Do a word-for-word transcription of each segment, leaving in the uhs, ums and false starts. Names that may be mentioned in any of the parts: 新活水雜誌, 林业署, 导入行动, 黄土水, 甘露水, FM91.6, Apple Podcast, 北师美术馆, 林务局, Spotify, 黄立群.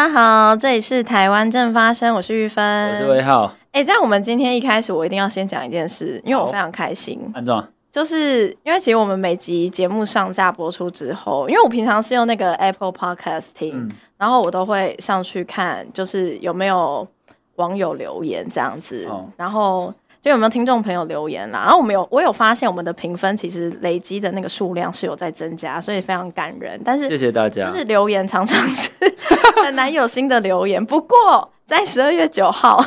大家好，这里是台湾正发生，我是玉芬，我是威浩。哎、欸，在我们今天一开始，我一定要先讲一件事，因为我非常开心。安总，就是因为其实我们每集节目上架播出之后，因为我平常是用那个 Apple Podcast 听、嗯，然后我都会上去看，就是有没有网友留言这样子，哦、然后就有没有听众朋友留言啦。然后我们有我有发现，我们的评分其实累积的那个数量是有在增加，所以非常感人。但是谢谢大家，就是留言常常是很难有新的留言。不过在十二月九号。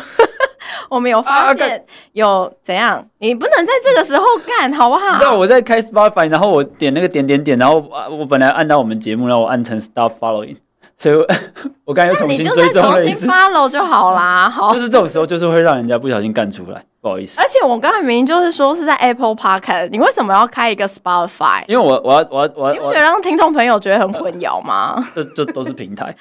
我们有发现有怎样、啊、你不能在这个时候干好不好？你知道我在开 Spotify， 然后我点那个点点点，然后我本来按到我们节目，然后我按成 Stop Following， 所以 我, 我刚才又重新追踪了一次。那你就再重新 follow 就好啦。好，就是这种时候就是会让人家不小心干出来，不好意思。而且我刚才明明就是说是在 Apple Podcast， 你为什么要开一个 Spotify？ 因为我我要我要我要，你不觉得让听众朋友觉得很混淆吗？就就都是平台。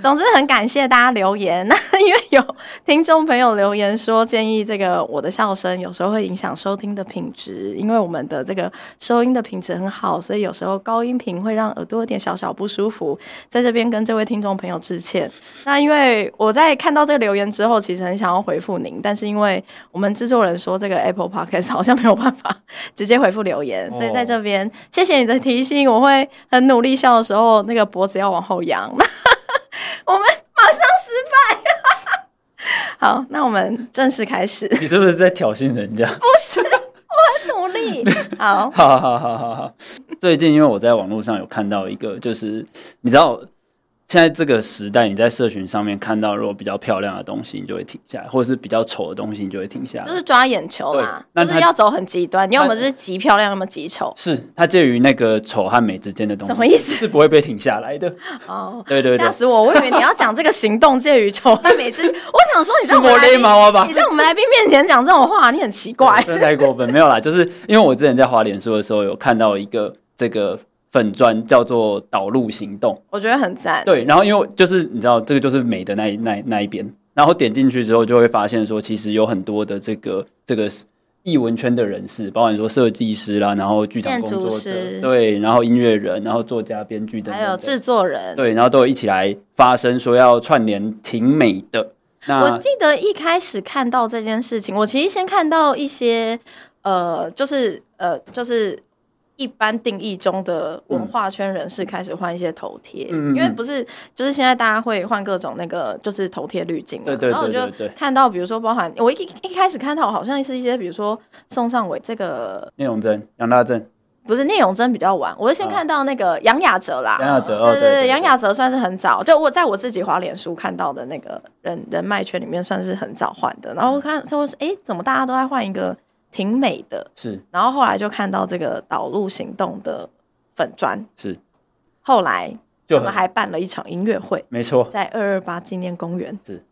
总之很感谢大家留言，那因为有听众朋友留言说建议这个我的笑声有时候会影响收听的品质，因为我们的这个收音的品质很好，所以有时候高音频会让耳朵有点小小不舒服，在这边跟这位听众朋友致歉。那因为我在看到这个留言之后其实很想要回复您，但是因为我们制作人说这个 Apple Podcast 好像没有办法直接回复留言，所以在这边、哦、谢谢你的提醒，我会很努力笑的时候那个脖子要往后扬。我们马上失败。好，那我们正式开始。你是不是在挑衅人家？不是，我很努力。好，好好好好好。最近因为我在网络上有看到一个，就是你知道现在这个时代，你在社群上面看到如果比较漂亮的东西，你就会停下来，或者是比较丑的东西，你就会停下来，就是抓眼球啦。就是要走很极端，你要么就是极漂亮，要么极丑。是，它介于那个丑和美之间的东西。什么意思？是不会被停下来的。哦，对对对，吓死我！我以为你要讲这个行动介于丑和美之，我想说你在我们来宾，你在我们来宾面前讲这种话，你很奇怪。真的太过分，没有啦，就是因为我之前在滑脸书的时候有看到一个这个。粉专叫做导入行动，我觉得很赞。对，然后因为就是你知道这个就是美的那 一, 那, 那一边，然后点进去之后就会发现说，其实有很多的这个这个艺文圈的人士，包含说设计师啦，然后剧场工作者，对，然后音乐人，然后作家、编剧等等，还有制作人，对，然后都有一起来发声，说要串联挺美的。那我记得一开始看到这件事情，我其实先看到一些呃，就是呃，就是。一般定义中的文化圈人士开始换一些头贴、嗯、因为不是就是现在大家会换各种那个就是头贴滤镜嘛，对对对对对，然后我就看到比如说包含我 一, 一开始看到好像是一些比如说宋尚伟这个聂永贞杨大正，不是聂永贞比较晚，我就先看到那个杨雅哲啦，杨雅哲、哦、对对对，杨雅哲算是很早，就我在我自己滑脸书看到的那个人人脉圈里面算是很早换的，然后我看说哎、欸，怎么大家都在换一个挺美的，是，然后后来就看到这个导入行动的粉专，是，后来我们还办了一场音乐会，没错，在二二八纪念公园，是，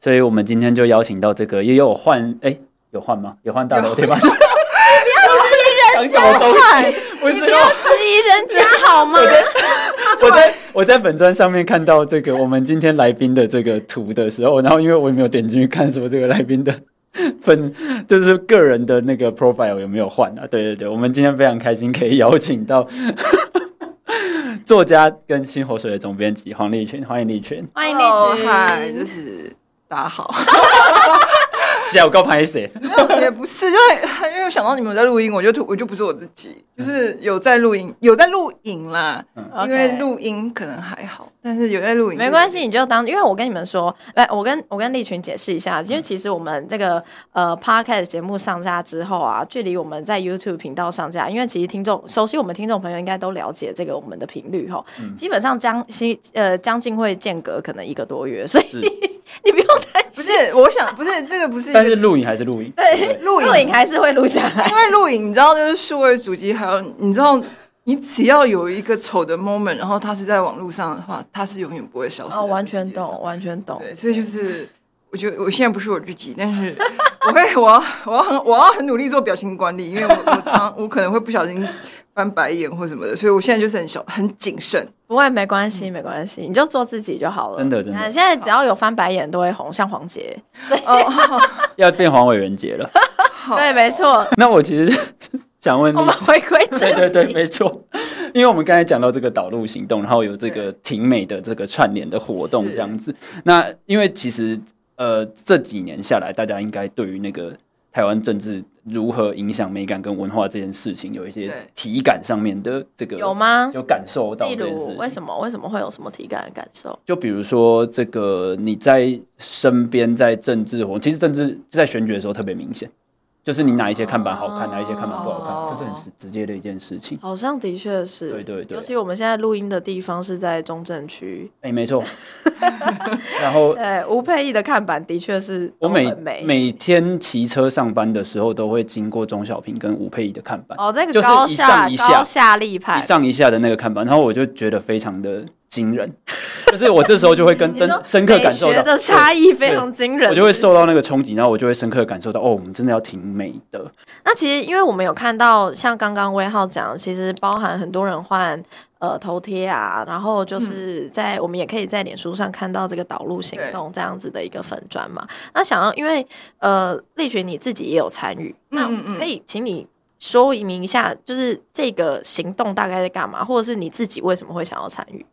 所以我们今天就邀请到这个也有换，哎，有换吗？有换大楼对吧？不要质疑人家换，你不要质疑人家好吗？我在我在本专上面看到这个我们今天来宾的这个图的时候，然后因为我也没有点进去看说这个来宾的。分就是个人的那个 profile 有没有换啊？对对对，我们今天非常开心可以邀请到作家跟新活水的总编辑黄立群，欢迎立群，欢迎立群，嗨，就是大家好，是啊，我告拍谁？也不是，就是因为想到你们在录音，我就我就不是我自己，就是有在录音，有在录影啦，嗯、因为录音可能还好。但是有在录影没关系，你就当因为我跟你们说，我跟我跟立群解释一下，因为其实我们这个呃 podcast 节目上架之后啊，距离我们在 YouTube 频道上架，因为其实听众熟悉我们听众朋友应该都了解这个我们的频率哈、嗯，基本上将呃将近会间隔可能一个多月，所以你不用担心。不是，我想不是这个不是，但是录影还是录影，对，录影还是会录下来，因为录影你知道就是数位主机，还有你知道。你只要有一个丑的 moment， 然后它是在网络上的话，它是永远不会消失的。哦，完全懂，完全懂。对，所以就是，我觉得我现在不是我自己，但是我会，我要，我要很，我要很努力做表情管理，因为我我常我可能会不小心翻白眼或什么的，所以我现在就是很小很谨慎。不会，没关系，没关系，你就做自己就好了。真的，真的。现在只要有翻白眼都会红，像黄杰，哦，要变黄伟仁杰了。对，没错。那我其实。想问你，我们回归正题。对对对，没错。因为我们刚才讲到这个导入行动，然后有这个挺美的这个串联的活动这样子。那因为其实呃这几年下来，大家应该对于那个台湾政治如何影响美感跟文化这件事情有一些体感上面的这个有吗？有感受到这件事情。例如为什么为什么会有什么体感的感受？就比如说这个你在身边在政治活，其实政治在选举的时候特别明显。就是你哪一些看板好看、哦、哪一些看板不好看、哦、这是很直接的一件事情，好像的确是，对对对，尤其我们现在录音的地方是在中正区，哎、欸、没错然后对吴佩益的看板的确是都很美，我 每, 每天骑车上班的时候都会经过钟小平跟吴佩益的看板，哦这个高下、就是、一上一下高下立判一上一下的那个看板，然后我就觉得非常的惊人就是我这时候就会跟真深刻感受到美学的差异非常惊人，我就会受到那个冲击，然后我就会深刻感受到哦我们真的要挺美的。那其实因为我们有看到像刚刚威浩讲，其实包含很多人换呃头贴啊，然后就是在、嗯、我们也可以在脸书上看到这个导入行动这样子的一个粉专嘛。那想要因为呃立群你自己也有参与，那可以请你说明一下就是这个行动大概在干嘛，或者是你自己为什么会想要参与？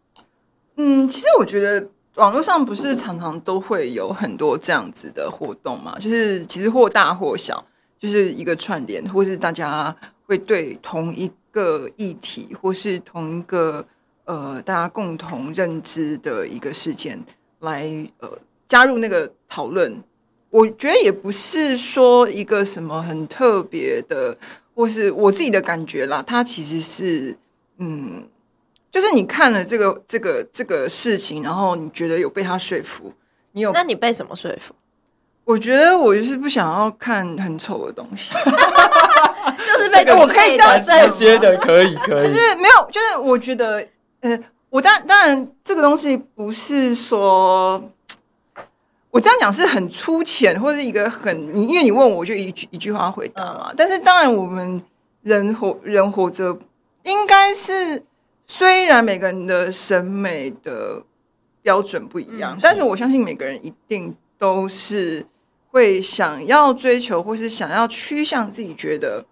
嗯，其实我觉得网络上不是常常都会有很多这样子的活动嘛，就是其实或大或小，就是一个串联，或是大家会对同一个议题，或是同一个呃大家共同认知的一个事件来呃加入那个讨论。我觉得也不是说一个什么很特别的，或是我自己的感觉啦，它其实是嗯。就是你看了这个这个这个事情，然后你觉得有被他说服，你有？那你被什么说服？我觉得我就是不想要看很丑的东西，就是被我可以这样直接的，可以可以，就是没有，就是我觉得，呃，我当然当然这个东西不是说，我这样讲是很粗浅，或者一个很你因为你问我就一句一句话回答嘛、嗯。但是当然我们人活人活着应该是。虽然每个人的审美的标准不一样、嗯、但是我相信每个人一定都是会想要追求或是想要趋向自己觉得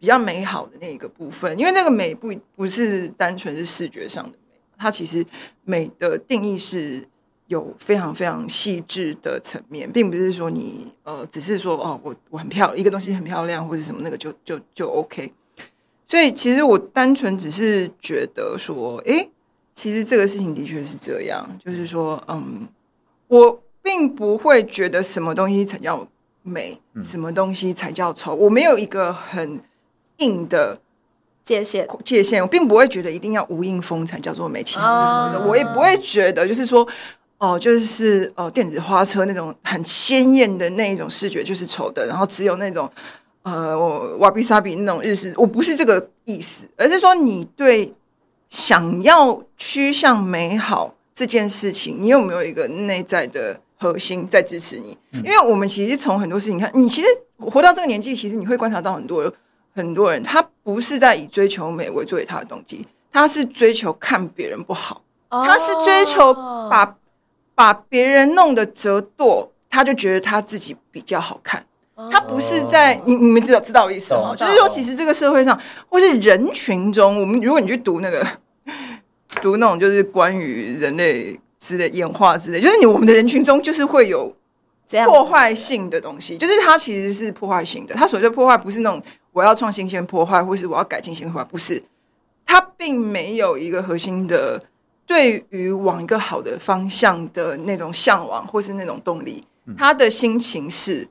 比较美好的那一个部分，因为那个美 不, 不是单纯是视觉上的美，它其实美的定义是有非常非常细致的层面，并不是说你、呃、只是说、哦、我, 我很漂亮一个东西很漂亮或是什么那个就就就 OK，所以其实我单纯只是觉得说，诶，其实这个事情的确是这样，就是说，嗯，我并不会觉得什么东西才叫美，嗯、什么东西才叫丑，我没有一个很硬的界限，界限，我并不会觉得一定要无印风才叫做美，其他什么的，我也不会觉得就是说，哦、呃，就是哦、呃，电子花车那种很鲜艳的那一种视觉就是丑的，然后只有那种。呃，我瓦比萨比那种日式，我不是这个意思，而是说你对想要趋向美好这件事情，你有没有一个内在的核心在支持你？嗯、因为我们其实从很多事情看，你其实活到这个年纪，其实你会观察到很多很多人，他不是在以追求美为作为他的动机，他是追求看别人不好，哦、他是追求把把别人弄得折堕，他就觉得他自己比较好看。他不是在、oh. 你, 你们知道知道意思吗？就是说其实这个社会上或是人群中，我们如果你去读那个读那种就是关于人类之类演化之类，就是你我们的人群中就是会有破坏性的东西，就是它其实是破坏性的，它所谓的破坏不是那种我要创新先破坏或是我要改进先破坏，不是，它并没有一个核心的对于往一个好的方向的那种向往或是那种动力，它的心情是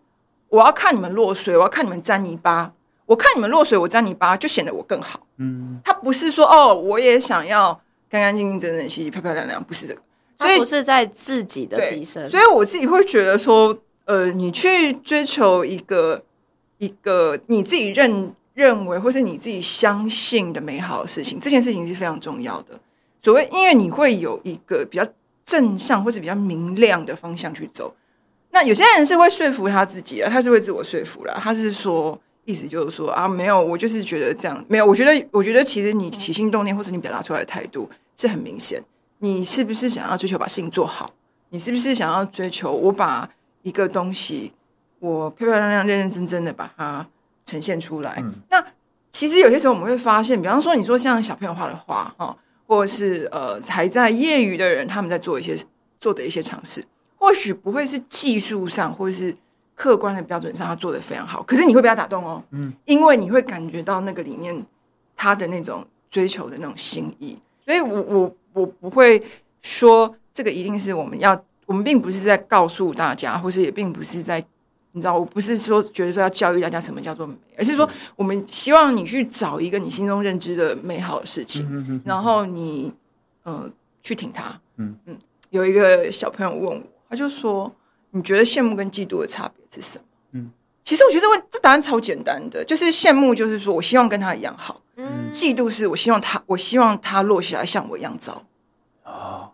我要看你们落水，我要看你们沾泥巴，我看你们落水我沾泥巴就显得我更好。嗯，他不是说哦我也想要干干净净整整齐齐漂漂亮亮，不是这个，他不是在自己的提升。所以我自己会觉得说呃，你去追求一个一个你自己认认为或是你自己相信的美好的事情，这件事情是非常重要的，所谓因为你会有一个比较正向或是比较明亮的方向去走。那有些人是会说服他自己啦，他是会自我说服啦，他是说意思就是说啊，没有，我就是觉得这样，没有，我觉得我觉得其实你起心动念或是你表达出来的态度是很明显，你是不是想要追求把事情做好，你是不是想要追求我把一个东西我漂漂亮亮认认真真的把它呈现出来、嗯、那其实有些时候我们会发现，比方说你说像小朋友画的画、哦、或者是呃还在业余的人他们在做一些做的一些尝试，或许不会是技术上或是客观的标准上他做的非常好，可是你会被他打动哦、嗯、因为你会感觉到那个里面他的那种追求的那种心意，所以我我我不会说这个一定是我们要，我们并不是在告诉大家，或是也并不是在，你知道，我不是说觉得说要教育大家什么叫做美，而是说我们希望你去找一个你心中认知的美好的事情，嗯、哼哼然后你呃去挺它。嗯嗯，有一个小朋友问我，他就说：“你觉得羡慕跟嫉妒的差别是什么？”嗯，其实我觉得这答案超简单的，就是羡慕就是说我希望跟他一样好，嗯，嫉妒是我希望他，我希望他落下来像我一样糟。哦。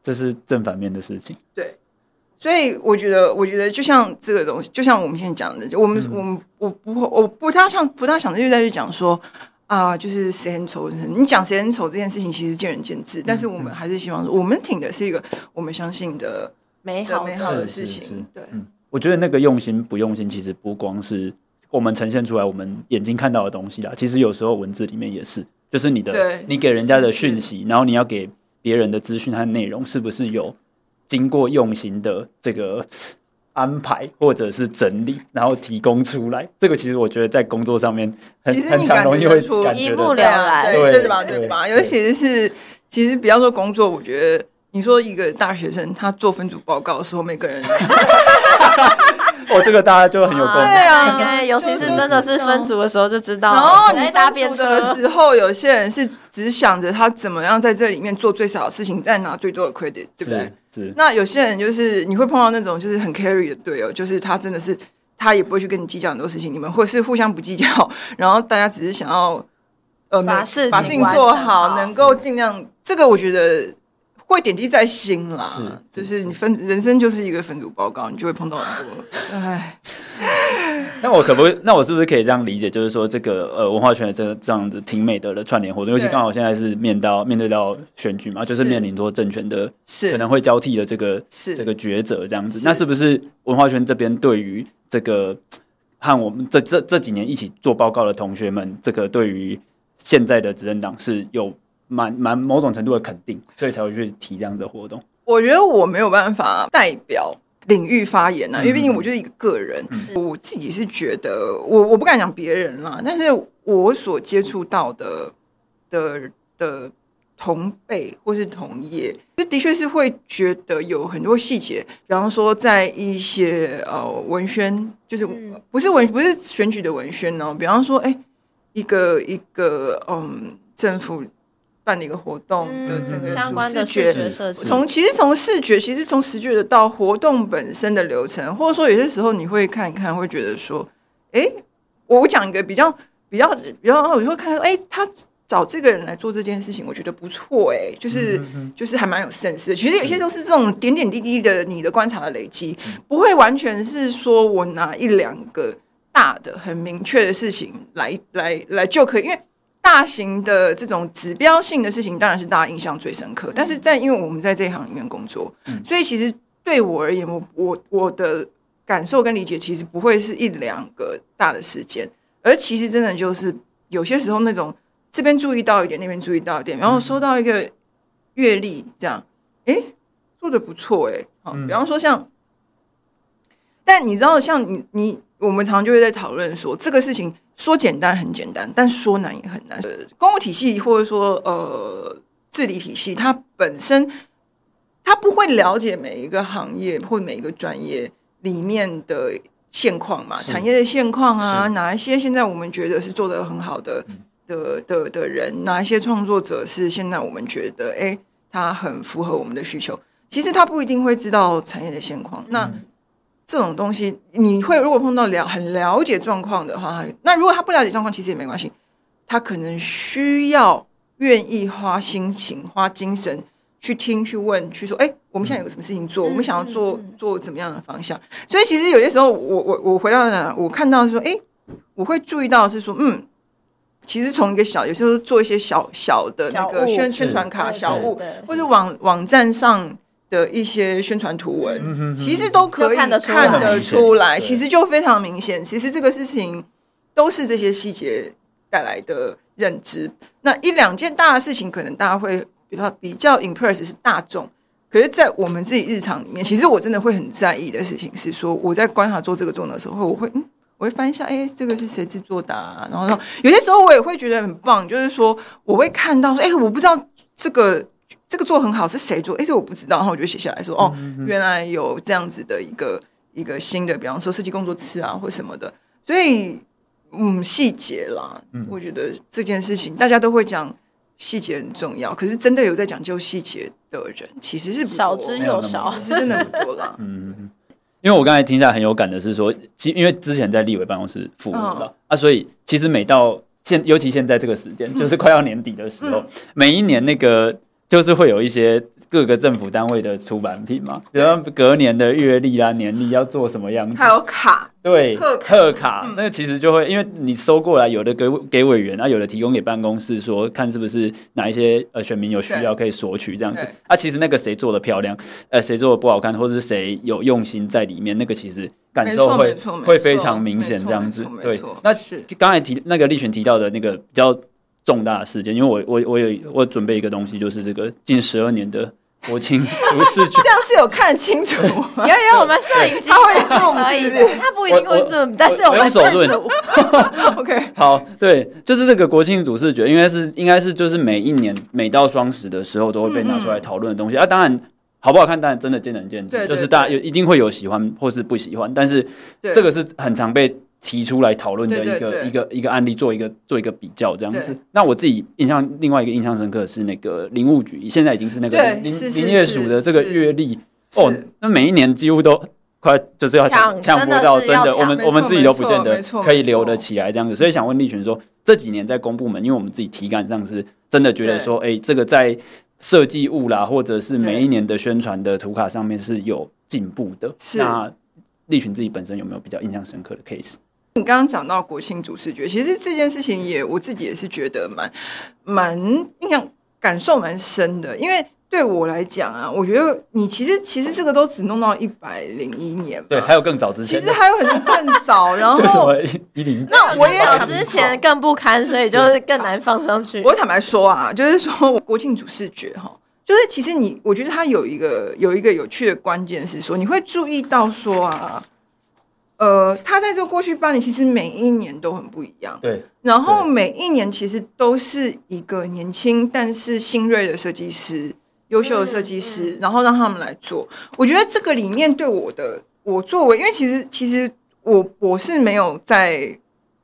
这是正反面的事情，对，所以我觉得，我觉得就像这个东西，就像我们现在讲的，我们、嗯、我们我不我不太想不太想着就在去讲说啊、呃，就是谁很丑，你讲谁很丑这件事情其实见仁见智，嗯、但是我们还是希望说，我们挺的是一个我们相信的美好的美好的事情，对、嗯，我觉得那个用心不用心，其实不光是我们呈现出来我们眼睛看到的东西啦，其实有时候文字里面也是，就是你的你给人家的讯息，然后你要给别人的资讯和内容是不是有经过用心的这个安排或者是整理，然后提供出来？这个其实我觉得在工作上面很很常容易会感觉到对对吧？对吧？尤其是其实不要说工作，我觉得你说一个大学生他做分组报告的时候，每个人哦，这个大家就很有共鸣、啊。对啊，尤其是真的是分组的时候就知道。然后你搭便车的时候，有些人是只想着他怎么样在这里面做最少的事情，再拿最多的 credit， 对不对？是。那有些人就是你会碰到那种就是很 carry 的队友，就是他真的是他也不会去跟你计较很多事情，你们或是互相不计较，然后大家只是想要呃把事情把事情做好，能够尽量。这个我觉得。会点滴在心啦，是就是你分人生就是一个分组报告，你就会碰到很多。哎，那我可不可以，那我是不是可以这样理解，就是说这个呃文化圈的这这样的挺美德的串联活动，尤其刚好现在是面到面对到选举嘛，就是面临多政权的可能会交替的这个这个抉择这样子，那是不是文化圈这边对于这个和我们这这这几年一起做报告的同学们，这个对于现在的执政党是有？蛮蛮某种程度的肯定，所以才会去提这样的活动。我觉得我没有办法代表领域发言啊，因为毕竟我就是一个个人。嗯、我自己是觉得，我我不敢讲别人啦，但是我所接触到的的的同辈或是同业，就的确是会觉得有很多细节，比方说在一些呃文宣，就是、嗯、不是文不是选举的文宣哦，比方说，哎、欸，一个一个嗯政府。办的一个活动的这个主视觉，从其实从视觉，其实从视觉的到活动本身的流程，或者说有些时候你会看一看，会觉得说，哎，我讲一个比较比较比较，我就会看说，哎，他找这个人来做这件事情，我觉得不错，哎，就是就是还蛮有 sense 的。其实有些都是这种点点滴滴的你的观察的累积，不会完全是说我拿一两个大的很明确的事情来来来就可以，因为。大型的这种指标性的事情当然是大家印象最深刻，但是在因为我们在这一行里面工作、嗯、所以其实对我而言 我, 我, 我的感受跟理解其实不会是一两个大的事件，而其实真的就是有些时候那种这边注意到一点那边注意到一点，然后收到一个阅历这样诶做得不错诶、哦嗯、比方说像但你知道像你你我们常常就会在讨论说这个事情说简单很简单，但说难也很难。呃、公务体系或者说呃治理体系，它本身它不会了解每一个行业或每一个专业里面的现况嘛，产业的现况啊，哪一些现在我们觉得是做得很好的、嗯、的的的人，哪一些创作者是现在我们觉得哎他很符合我们的需求，其实他不一定会知道产业的现况。那、嗯这种东西你会如果碰到了很了解状况的话，那如果他不了解状况其实也没关系，他可能需要愿意花心情花精神去听去问去说哎、欸，我们现在有个什么事情做、嗯、我们想要做做怎么样的方向，所以其实有些时候我我我回到哪我看到说哎、欸，我会注意到是说嗯，其实从一个小有时候做一些小小的那个宣宣传卡小物或者网网站上的一些宣传图文、嗯、哼哼其实都可以看得出 来, 得出來其实就非常明显，其实这个事情都是这些细节带来的认知。那一两件大的事情可能大家会比较比较 impress 是大众，可是在我们自己日常里面，其实我真的会很在意的事情是说，我在观察做这个做的时候，我会嗯我会翻一下，哎、欸，这个是谁制作的、啊？然后有些时候我也会觉得很棒，就是说我会看到说，哎、欸，我不知道这个这个做很好是谁做，哎、欸，这我不知道，然后我就写下来说，哦，原来有这样子的一个一个新的，比方说设计工作室啊或什么的，所以嗯，细节啦，我觉得这件事情大家都会讲。细节很重要，可是真的有在讲究细节的人其实是不多，少之又少，其实真的不多啦。嗯，因为我刚才听下来很有感的是说，其因为之前在立委办公室服务了、哦、啊，所以其实每到现，尤其现在这个时间，就是快要年底的时候，嗯、每一年那个就是会有一些各个政府单位的出版品嘛，比如说隔年的月历啊、年历要做什么样子，还有卡。对，贺卡、嗯、那个其实就会因为你收过来，有的 给, 给委员、啊、有的提供给办公室说看是不是哪一些、呃、选民有需要可以索取这样子啊。其实那个谁做的漂亮、呃、谁做的不好看，或是谁有用心在里面，那个其实感受 会, 会非常明显这样子。对，那刚才提那个立群提到的那个比较重大的事件，因为 我, 我, 我, 有我准备一个东西，就是这个近十二年的国情不是这样是有看清楚吗？有有，我们摄影机他会zoom，是不是？他不一定会zoom，但是我们手论。OK， 好，对，就是这个国庆主视觉，应该是应该是就是每一年每到双十的时候都会被拿出来讨论的东西、嗯、啊。当然好不好看，当然真的见仁见智，對對對，就是大家一定会有喜欢或是不喜欢，但是这个是很常被提出来讨论的一 个, 對對對 一, 個一个案例，做一个做一个比较这样子。那我自己印象另外一个印象深刻的是那个林务局，现在已经是那个林林业署的这个月历哦，那每一年几乎都快就是要抢抢不到，真 的, 真的我们我们自己都不见得可以留得起来这样子。所以想问立群说，这几年在公部门，因为我们自己体感上是真的觉得说，哎、欸，这个在设计物啦，或者是每一年的宣传的图卡上面是有进步的。那立群自己本身有没有比较印象深刻的 case？你刚刚讲到国庆主视觉，其实这件事情也我自己也是觉得蛮蛮印象感受蛮深的，因为对我来讲啊，我觉得你其实其实这个都只弄到一百零一年，对，还有更早之前，其实还有很多更早，然后就什么一零，那我也之前更不堪，所以就是更难放上去。我坦白说啊，就是说国庆主视觉哈，就是其实你我觉得它有一个有一个有趣的关键是说，你会注意到说啊。呃，他在这过去八年，其实每一年都很不一样。对，然后每一年其实都是一个年轻但是新锐的设计师、优秀的设计师、嗯，然后让他们来做。我觉得这个里面对我的我作为，因为其实其实我我是没有在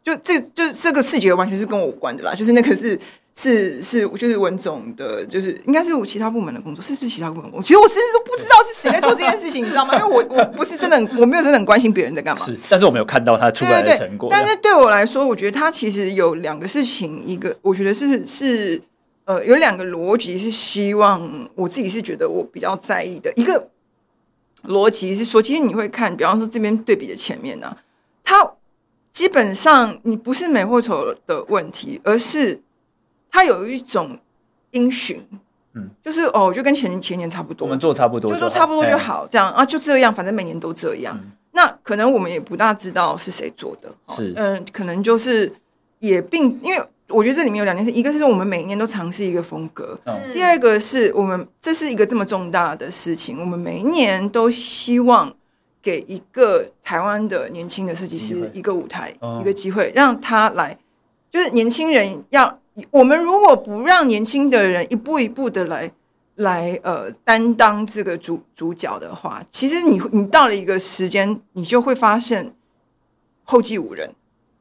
就这就这个视觉完全是跟我无关的啦，就是那个是。是是，就是文总的，就是应该是我其他部门的工作，是不是其他部门的工作？其实我甚至都不知道是谁在做这件事情，你知道吗？因为我我不是真的很，我没有真的很关心别人在干嘛。是，但是我没有看到他出来的成果。對對對，但是对我来说，我觉得他其实有两个事情，一个我觉得是是呃有两个逻辑是希望我自己是觉得我比较在意的。一个逻辑是说，其实你会看，比方说这边对比的前面呢、啊，它基本上你不是美或丑的问题，而是。他有一种因循、嗯、就是哦，就跟 前, 前年差不多，我们做差不多就做差不多就好，这样啊，就这样，反正每年都这样、嗯、那可能我们也不大知道是谁做的、哦、是嗯、呃，可能就是也并因为我觉得这里面有两件事，一个是我们每一年都尝试一个风格、嗯、第二个是我们这是一个这么重大的事情，我们每一年都希望给一个台湾的年轻的设计师一个舞台、哦、一个机会，让他来，就是年轻人要我们如果不让年轻的人一步一步的来来呃担当这个 主, 主角的话，其实你你到了一个时间，你就会发现后继无人、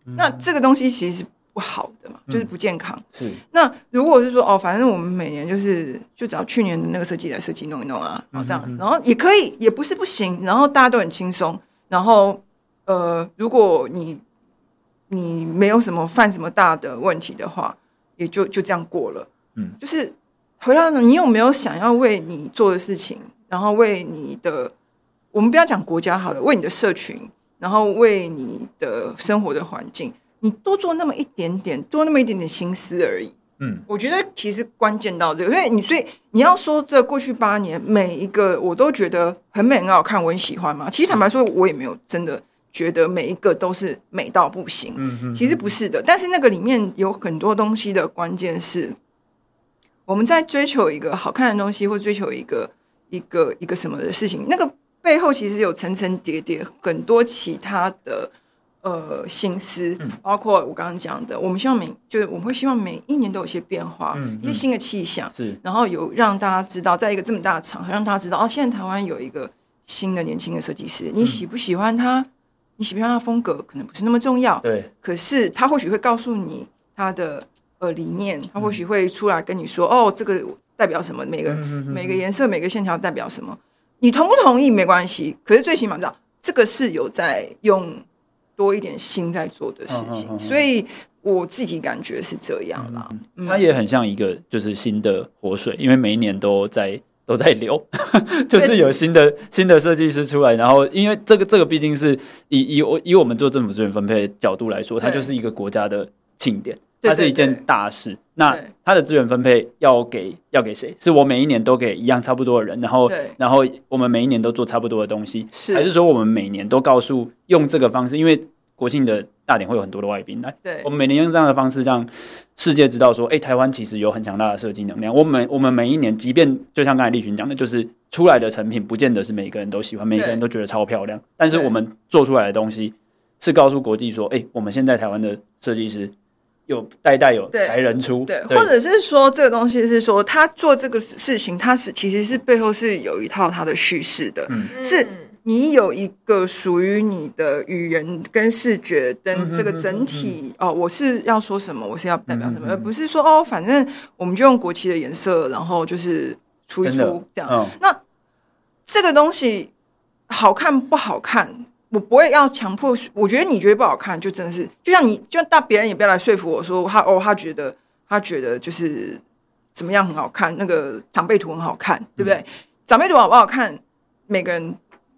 嗯。那这个东西其实是不好的嘛，就是不健康。嗯、是。那如果是说哦，反正我们每年就是就找去年的那个设计来设计弄一弄啊，好这样，然后也可以，也不是不行，然后大家都很轻松，然后呃，如果你你没有什么犯什么大的问题的话。也 就, 就这样过了、嗯、就是回到你有没有想要为你做的事情，然后为你的，我们不要讲国家好了，为你的社群，然后为你的生活的环境，你多做那么一点点，多那么一点点心思而已、嗯、我觉得其实关键到这个，所以 你, 所以你要说这过去八年每一个我都觉得很美很好看，我很喜欢嘛，其实坦白说我也没有真的觉得每一个都是美到不行，嗯嗯，其实不是的。但是那个里面有很多东西的关键是，我们在追求一个好看的东西，或追求一个一个一个什么的事情，那个背后其实有层层叠叠很多其他的呃心思，包括我刚刚讲的，我们希望每就是我们会希望每一年都有一些变化，嗯嗯，一些新的气象，是，然后有让大家知道，在一个这么大的场合让大家知道，哦，现在台湾有一个新的年轻的设计师，你喜不喜欢他？嗯，你喜不喜欢他的风格可能不是那么重要，对，可是他或许会告诉你他的呃理念，他或许会出来跟你说，嗯，哦，这个代表什么，每个，嗯，哼哼每个颜色每个线条代表什么，你同不同意没关系，可是最起码知道这个是有在用多一点心在做的事情，嗯，所以我自己感觉是这样啦，嗯，它也很像一个就是新的活水，因为每一年都在都在流就是有新的新的设计师出来，然后因为这个这个毕竟是以以以我们做政府资源分配的角度来说，它就是一个国家的庆典，它是一件大事，对对对，那它的资源分配要给要给谁？是我每一年都给一样差不多的人，然后然后我们每一年都做差不多的东西，是还是说我们每年都告诉用这个方式，因为国庆的大典会有很多的外宾来，我们每年用这样的方式让世界知道说，欸，台湾其实有很强大的设计能量，我们我们每一年即便就像刚才立群讲的，就是出来的成品不见得是每个人都喜欢，每个人都觉得超漂亮，但是我们做出来的东西是告诉国际说，欸，我们现在台湾的设计师有代代有才人出，对对，或者是说这个东西是说他做这个事情他是其实是背后是有一套他的叙事的，嗯，是你有一个属于你的语言跟视觉跟这个整体，嗯嗯嗯，哦，我是要说什么，我是要代表什么，嗯嗯，而不是说哦，反正我们就用国旗的颜色，然后就是出一出这样，哦。那这个东西好看不好看，我不会要强迫。我觉得你觉得不好看，就真的是就像你，就像大别人也不要来说服我说他哦，他觉得他觉得就是怎么样很好看，那个长辈图很好看，对不对？嗯，长辈图好不好看，每个人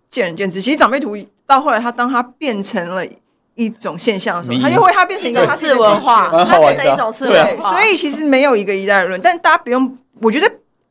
见仁见智。其实长辈图到后来，它当它变成了一种现象的时候，它又会它变成一个它是文化，它变成一种次文化。所以其实没有一个一概而论，但大家不用，我觉得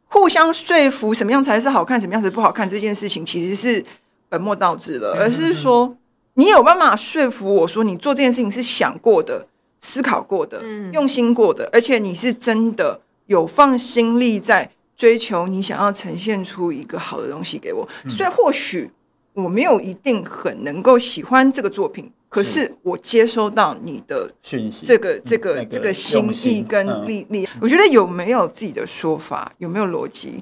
互相说服什么样才是好看，什么样才是不好看这件事情，其实是本末倒置了，而是说你有办法说服我说你做这件事情是想过的、思考过的、用心过的，而且你是真的有放心力在追求你想要呈现出一个好的东西给我，所以或许我没有一定很能够喜欢这个作品，可是我接收到你的讯息，这个这个、嗯、这个心意跟力量，嗯，我觉得有没有自己的说法，有没有逻辑，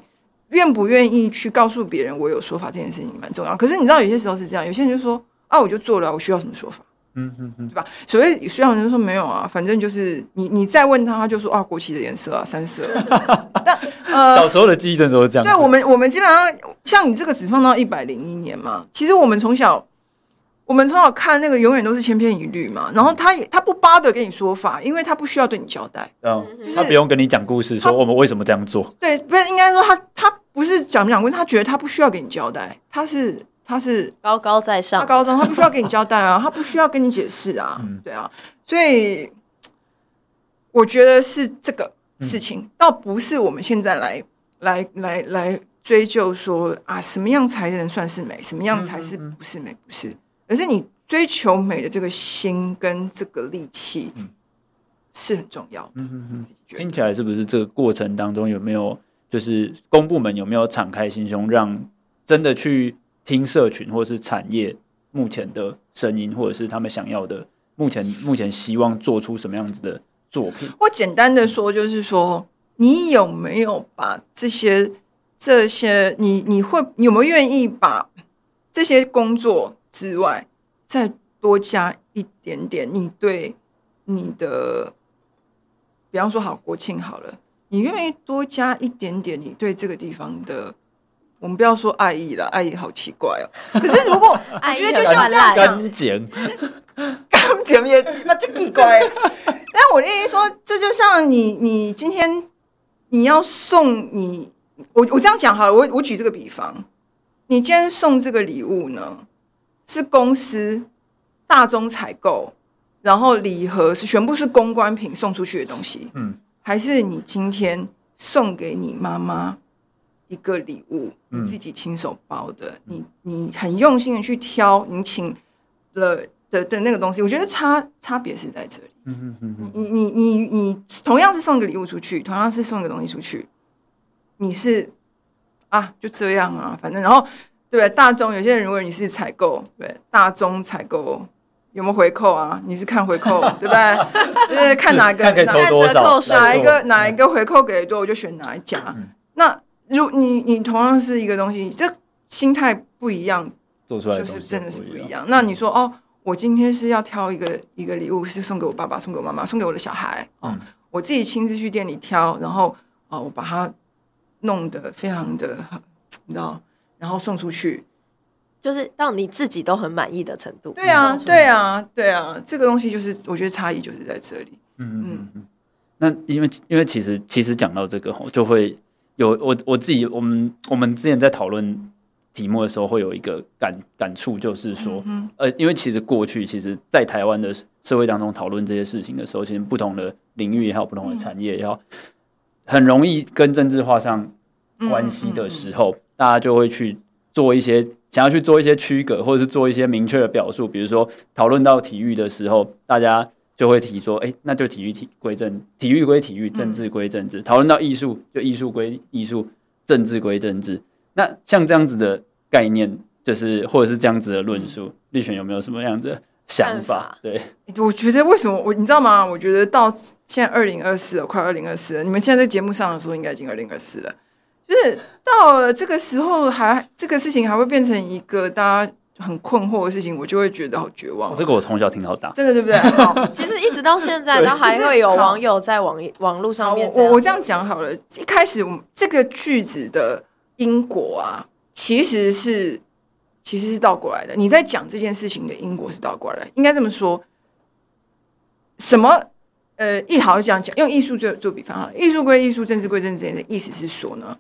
愿不愿意去告诉别人我有说法，这件事情蛮重要。可是你知道，有些时候是这样，有些人就说啊，我就做了，我需要什么说法？嗯嗯嗯，对吧？所以虽然人说没有啊，反正就是你你再问他，他就说啊，国旗的颜色啊，三色啊。但呃，小时候的记忆真的都是这样子。对，我们我们基本上像你这个只放到一百零一年嘛，其实我们从小我们从小看那个永远都是千篇一律嘛，然后他也他不bother跟你说法，因为他不需要对你交代，嗯，就是他不用跟你讲故事，说我们为什么这样做。对，不是应该说他他不是讲不讲故事，他觉得他不需要跟你交代，他是。他是高高在上，他高中他不需要给你交代啊，他不需要跟你解释啊，嗯，对啊，所以我觉得是这个事情，嗯，倒不是我们现在来来来来追究说啊，什么样才能算是美，什么样才是不是美，嗯嗯嗯，不是，而是你追求美的这个心跟这个力气是很重要的，嗯嗯嗯嗯。听起来是不是这个过程当中有没有就是公部门有没有敞开心胸，让真的去听社群或是产业目前的声音，或者是他们想要的目前目前希望做出什么样子的作品？我简单的说就是说，你有没有把这些这些你你会你有没有愿意把这些工作之外再多加一点点你对你的，比方说好国庆好了，你愿不愿意多加一点点你对这个地方的，我们不要说爱意了，爱意好奇怪哦。可是如果我觉得就像这样讲，感情感情也那就奇怪。但我的意思说，这就像你，你今天你要送你，我我这样讲好了，我我举这个比方，你今天送这个礼物呢，是公司大宗采购，然后礼盒是全部是公关品送出去的东西，嗯，还是你今天送给你妈妈一个礼物，你自己亲手包的，嗯，你你很用心的去挑，你请了的的那个东西，我觉得差差别是在这里。嗯嗯嗯，你你你你同样是送一个礼物出去，同样是送一个东西出去，你是啊就这样啊，反正然后对大宗有些人，如果你是采购，对大宗采购有没有回扣啊？你是看回扣对不对？就是看哪个看可以抽多少，哪一个哪一个回扣给多，我就选哪一家。嗯、那如你你同样是一个东西，这心态不一样，做出来的就是真的是不一样。那你说哦，我今天是要挑一个一个礼物，是送给我爸爸，送给我妈妈，送给我的小孩。嗯，我自己亲自去店里挑，然后哦，我把它弄得非常的，你知道，然后送出去，就是到你自己都很满意的程度。对啊，对啊，对啊，这个东西就是我觉得差异就是在这里。嗯嗯嗯。那因为因为其实其实讲到这个，就会有我我自己我们我们之前在讨论题目的时候会有一个 感, 感触就是说、嗯呃、因为其实过去其实在台湾的社会当中讨论这些事情的时候，其实不同的领域也好，不同的产业也好，很容易跟政治画上关系的时候、嗯嗯嗯、大家就会去做一些想要去做一些区隔，或者是做一些明确的表述。比如说讨论到体育的时候，大家就会提说、欸、那就体育归政体育归体育，政治归政治。讨论、嗯、到艺术，就艺术归艺术，政治归政治。那像这样子的概念，就是或者是这样子的论述，立璇有没有什么样的想法？对，我觉得为什么我你知道吗？我觉得到现在二零二四了，快二零二四了。你们现在在节目上的时候，应该已经二零二四了。就是到了这个时候还，还这个事情还会变成一个大家很困惑的事情，我就会觉得好绝望、啊哦。这个我从小听到大，真的对不对？其实一直到现在，然后还会有网友在网网路上面这我。我这样讲好了，一开始我这个句子的。因果啊，其实是其实是倒过来的。你在讲这件事情的因果是倒过来的，应该这么说。什么呃，一好就这样讲，用艺术做做比方好了，艺术归艺术，政治归政治的意思是说呢，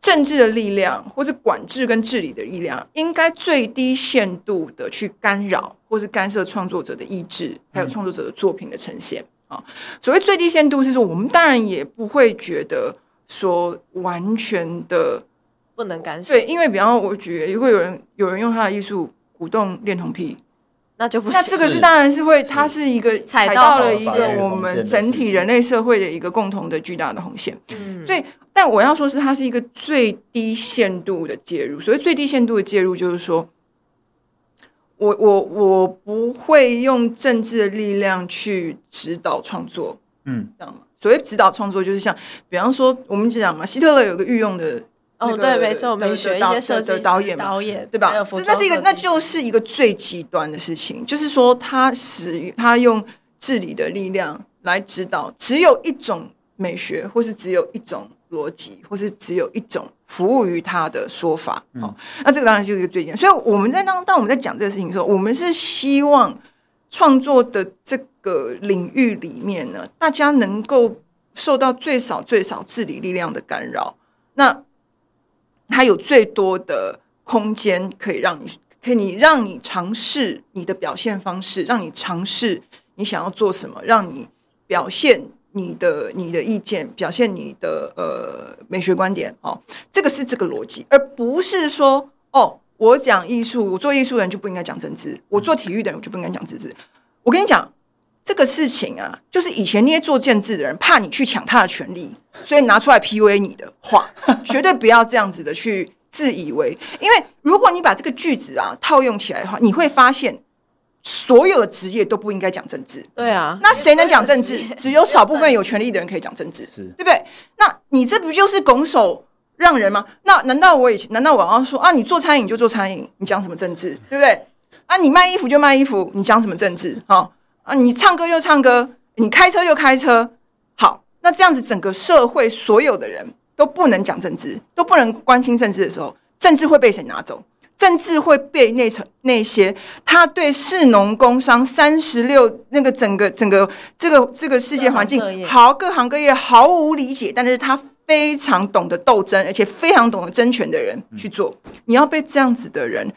政治的力量或是管制跟治理的力量，应该最低限度的去干扰或是干涉创作者的意志，还有创作者的作品的呈现、嗯哦、所谓最低限度是说，我们当然也不会觉得说完全的。不能干涉，对，因为比方我举，如果有人有人用他的艺术鼓动恋童癖，那就不行。那这个是当然是会，它是一个踩到了一个我们整体人类社会的一个共同的巨大的红线。嗯，所以，但我要说是它是一个最低限度的介入。所谓最低限度的介入，就是说，我我我不会用政治的力量去指导创作，嗯，这样吗？所谓指导创作，就是像比方说我们讲嘛，希特勒有个御用的。哦、那個，对，没错，我们学一些设计的导演嘛，导演对吧？那是一个，那就是一个最极端的事情，就是说他使他用治理的力量来指导，只有一种美学，或是只有一种逻辑，或是只有一种服务于他的说法。嗯哦、那这个当然就是一个最极端。所以我们在当当我们在讲这个事情的时候，我们是希望创作的这个领域里面呢，大家能够受到最少最少治理力量的干扰。那它有最多的空间可以让你可以你让你尝试你的表现方式，让你尝试你想要做什么，让你表现你的你的意见，表现你的呃美学观点哦，这个是这个逻辑，而不是说哦，我讲艺术，我做艺术人就不应该讲政治，我做体育的人我就不应该讲政治。我跟你讲。这个事情啊，就是以前那些做建制的人怕你去抢他的权利，所以拿出来 P U A 你的话，绝对不要这样子的去自以为。因为如果你把这个句子啊套用起来的话，你会发现所有的职业都不应该讲政治。对啊，那谁能讲政治？只有少部分有权利的人可以讲政治，对不对？那你这不就是拱手让人吗？那难道我以前难道我要说啊，你做餐饮就做餐饮，你讲什么政治？对不对？啊，你卖衣服就卖衣服，你讲什么政治？哦啊、你唱歌就唱歌，你开车就开车。好，那这样子整个社会所有的人都不能讲政治，都不能关心政治的时候，政治会被谁拿走？政治会被 那, 那些他对士农工商三十六那个整个整个这个这个世界环境好各行各业毫无理解，但是他非常懂得斗争，而且非常懂得争权的人去做。嗯、你要被这样子的人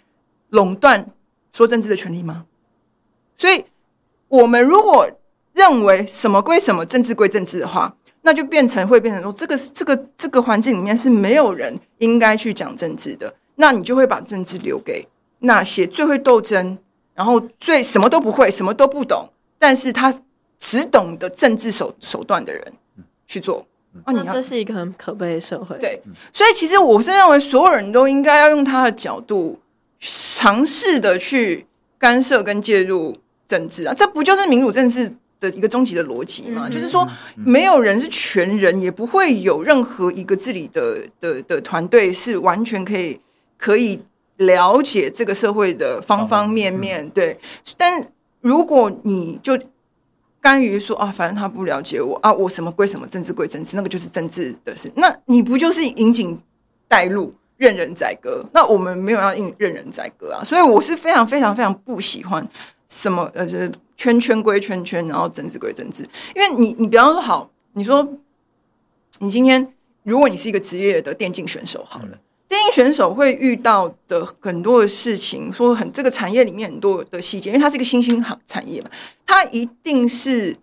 垄断说政治的权利吗？所以。我们如果认为什么归什么，政治归政治的话，那就变成会变成说，这个这个这个环境里面是没有人应该去讲政治的，那你就会把政治留给那些最会斗争、然后最什么都不会什么都不懂，但是他只懂得政治 手, 手段的人去做、嗯啊、你那这是一个很可悲的社会。对，所以其实我是认为所有人都应该要用他的角度尝试的去干涉跟介入政治啊，这不就是民主政治的一个终极的逻辑嘛、嗯、就是说没有人是全人，也不会有任何一个治理的的的团队是完全可以可以了解这个社会的方方面面、嗯、对。但如果你就甘于说啊，反正他不了解我啊，我什么归什么，政治归政治，那个就是政治的事，那你不就是引颈带路，任人宰割？那我们没有要任人宰割啊，所以我是非常非常非常不喜欢什么呃，就是圈圈归圈圈，然后政治归政治。因为你，你比方说好，你说你今天如果你是一个职业的电竞选手，好了。嗯，电竞选手会遇到的很多的事情，说很这个产业里面很多的细节，因为它是一个新兴产业嘛，它一定是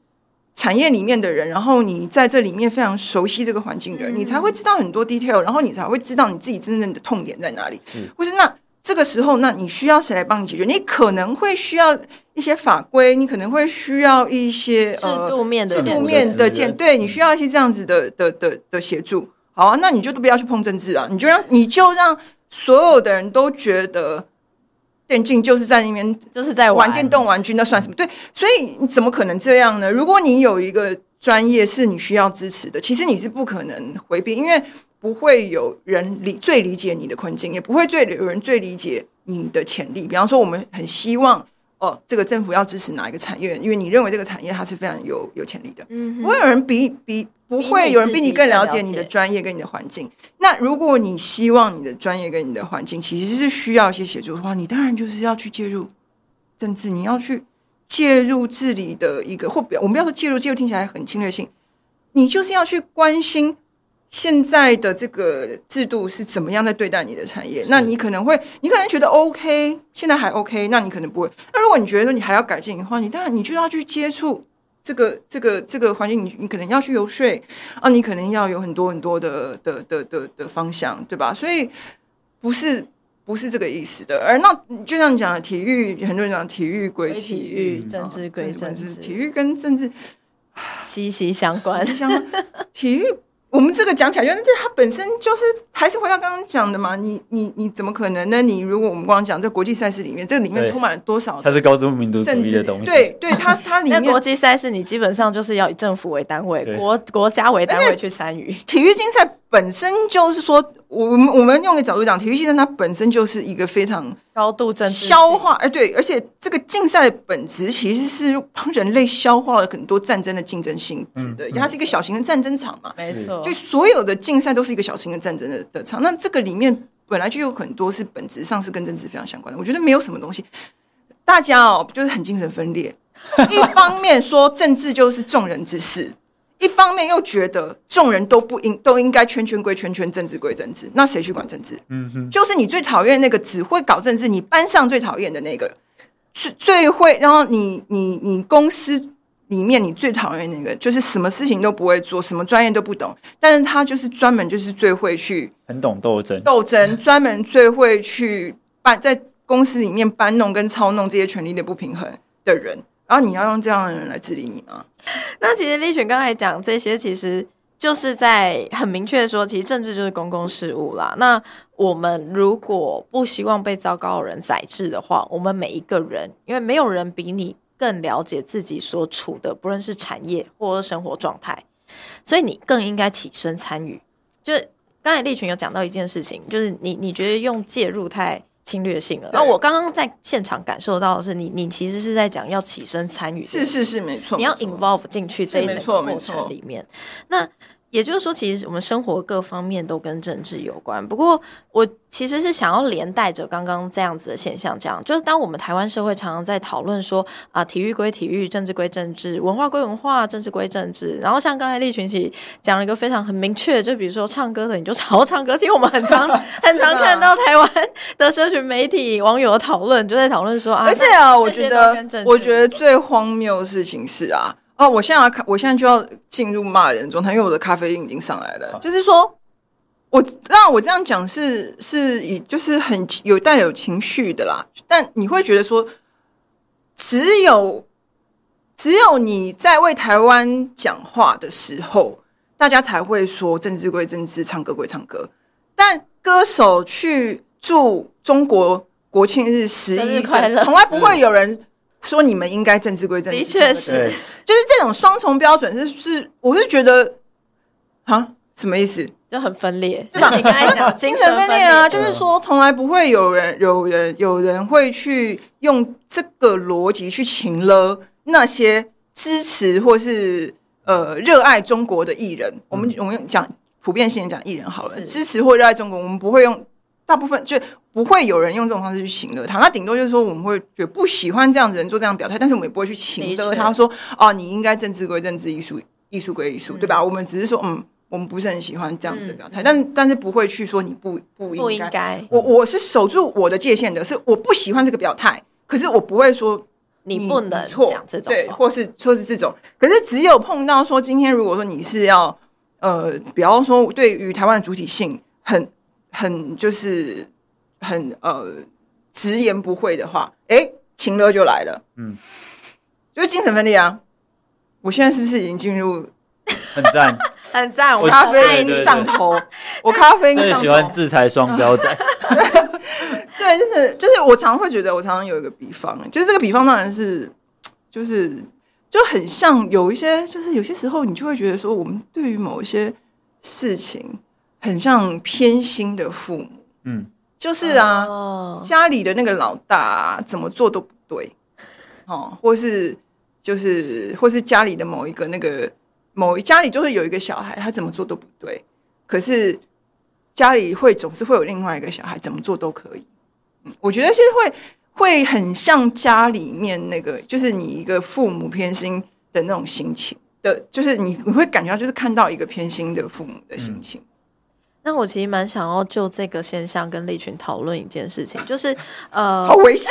产业里面的人，然后你在这里面非常熟悉这个环境的人，嗯、你才会知道很多 detail， 然后你才会知道你自己真正的痛点在哪里，嗯、或是那这个时候，那你需要谁来帮你解决？你可能会需要一些法规，你可能会需要一些制度面的、呃、制度面的建，对，你需要一些这样子的的的的协助。好啊，那你就都不要去碰政治啊，你就让你就让所有的人都觉得电竞就是在那边就是在玩电动玩具，那算什么？对，所以你怎么可能这样呢？如果你有一个专业是你需要支持的，其实你是不可能回避，因为不会有人理最理解你的困境，也不会最有人最理解你的潜力。比方说，我们很希望哦，这个政府要支持哪一个产业，因为你认为这个产业它是非常有有潜力的，嗯，不会有人比比。不会有人比你更了解你的专业跟你的环境。那如果你希望你的专业跟你的环境其实是需要一些协助的话，你当然就是要去介入政治，你要去介入治理的一个，或我们要说介入，介入听起来很侵略性，你就是要去关心现在的这个制度是怎么样在对待你的产业。那你可能会，你可能觉得 OK， 现在还 OK， 那你可能不会。那如果你觉得说你还要改进的话，你当然你就要去接触。这个这个这个环境，你你可能要去游说啊，你可能要有很多很多的的的的的方向，对吧？所以不是不是这个意思的。而那就像你讲的，体育很多人讲体育归体育，政治归政治，体育跟政治息息相关。息息相关体育，我们这个讲起来，就是它本身就是还是回到刚刚讲的嘛。你你你怎么可能呢？你如果我们刚刚讲在国际赛事里面，这里面充满了多少？它是高度民族主义的东西。对对，它它里面那国际赛事，你基本上就是要以政府为单位、国国家为单位去参与。体育竞赛本身就是说，我们我们用个角度讲，体育竞赛它本身就是一个非常高度政治消化，哎对，而且这个竞赛的本质其实是帮人类消化了很多战争的竞争性质的，嗯嗯、它是一个小型的战争场嘛，没错，就所有的竞赛都是一个小型的战争 的, 的场。那这个里面本来就有很多是本质上是跟政治非常相关的，我觉得没有什么东西，大家哦就是很精神分裂，一方面说政治就是众人之事。一方面又觉得众人都不应都应该圈圈归圈圈，政治归政治，那谁去管政治？嗯哼，就是你最讨厌那个只会搞政治，你班上最讨厌的那个，最最会，然后你你你公司里面你最讨厌那个，就是什么事情都不会做，什么专业都不懂，但是他就是专门就是最会去很懂斗争斗争，专门最会去搬在公司里面搬弄跟操弄这些权力的不平衡的人。然后你要用这样的人来治理你吗？那其实立璇刚才讲这些，其实就是在很明确的说，其实政治就是公共事务啦。那我们如果不希望被糟糕的人宰制的话，我们每一个人，因为没有人比你更了解自己所处的，不论是产业或是生活状态，所以你更应该起身参与。就刚才立璇有讲到一件事情，就是你你觉得用介入太侵略性了，那我刚刚在现场感受到的是你，你其实是在讲要起身参与，是是是，没错，你要 involve 进去这一整个过程里面。那也就是说，其实我们生活各方面都跟政治有关。不过，我其实是想要连带着刚刚这样子的现象讲，就是当我们台湾社会常常在讨论说啊、呃，体育归体育，政治归政治，文化归文化，政治归政治。然后像刚才立璇其讲了一个非常很明确的，就比如说唱歌的你就好好唱歌。其实我们很常很常看到台湾的社群媒体网友的讨论，就在讨论说啊，而且啊，我觉得我觉得最荒谬的事情是啊。哦，我现在要我现在就要进入骂人状态，因为我的咖啡因已经上来了。就是说，我让我这样讲是是以就是很有带有情绪的啦，但你会觉得说，只有只有你在为台湾讲话的时候，大家才会说政治归政治，唱歌归唱歌。但歌手去祝中国国庆日十一，从来不会有人说你们应该政治归政治。的确是，就是这种双重标准是是，我是觉得啊，什么意思？就很分裂，对吧？你刚才讲精神分裂啊，就是说从来不会有人、有人、有人会去用这个逻辑去情勒那些支持或是呃热爱中国的艺人。嗯、我们我们讲普遍性讲艺人好了，支持或热爱中国，我们不会用大部分就不会有人用这种方式去情勒他。那顶多就是说我们会觉得不喜欢这样的人做这样表态，但是我们也不会去情勒他说啊，你应该政治归政治，艺术艺术归艺术，对吧？我们只是说嗯。我们不是很喜欢这样子的表态、嗯、但, 但是不会去说你不不应该, 不应该 我, 我是守住我的界限的，是我不喜欢这个表态，可是我不会说 你, 你不能讲这种，对，或是说是这种。可是只有碰到说今天如果说你是要呃，比方说对于台湾的主体性很很就是很呃直言不讳的话，诶，情勒就来了，嗯，就是精神分裂啊。我现在是不是已经进入很赞很赞，我咖啡因上头，我咖啡因上头。最喜欢制裁双标仔。对，就是就是，我常会觉得，我常常有一个比方，就是这个比方当然是，就是就很像有一些，就是有些时候你就会觉得说，我们对于某一些事情，很像偏心的父母。嗯，就是啊，哦、家里的那个老大、啊、怎么做都不对，哦，或是就是或是家里的某一个那个。某一家里就是有一个小孩，他怎么做都不对，可是家里会总是会有另外一个小孩，怎么做都可以。嗯、我觉得是会会很像家里面那个，就是你一个父母偏心的那种心情的，就是你会感觉到就是看到一个偏心的父母的心情。嗯、那我其实蛮想要就这个现象跟立群讨论一件事情，就是呃，好危险。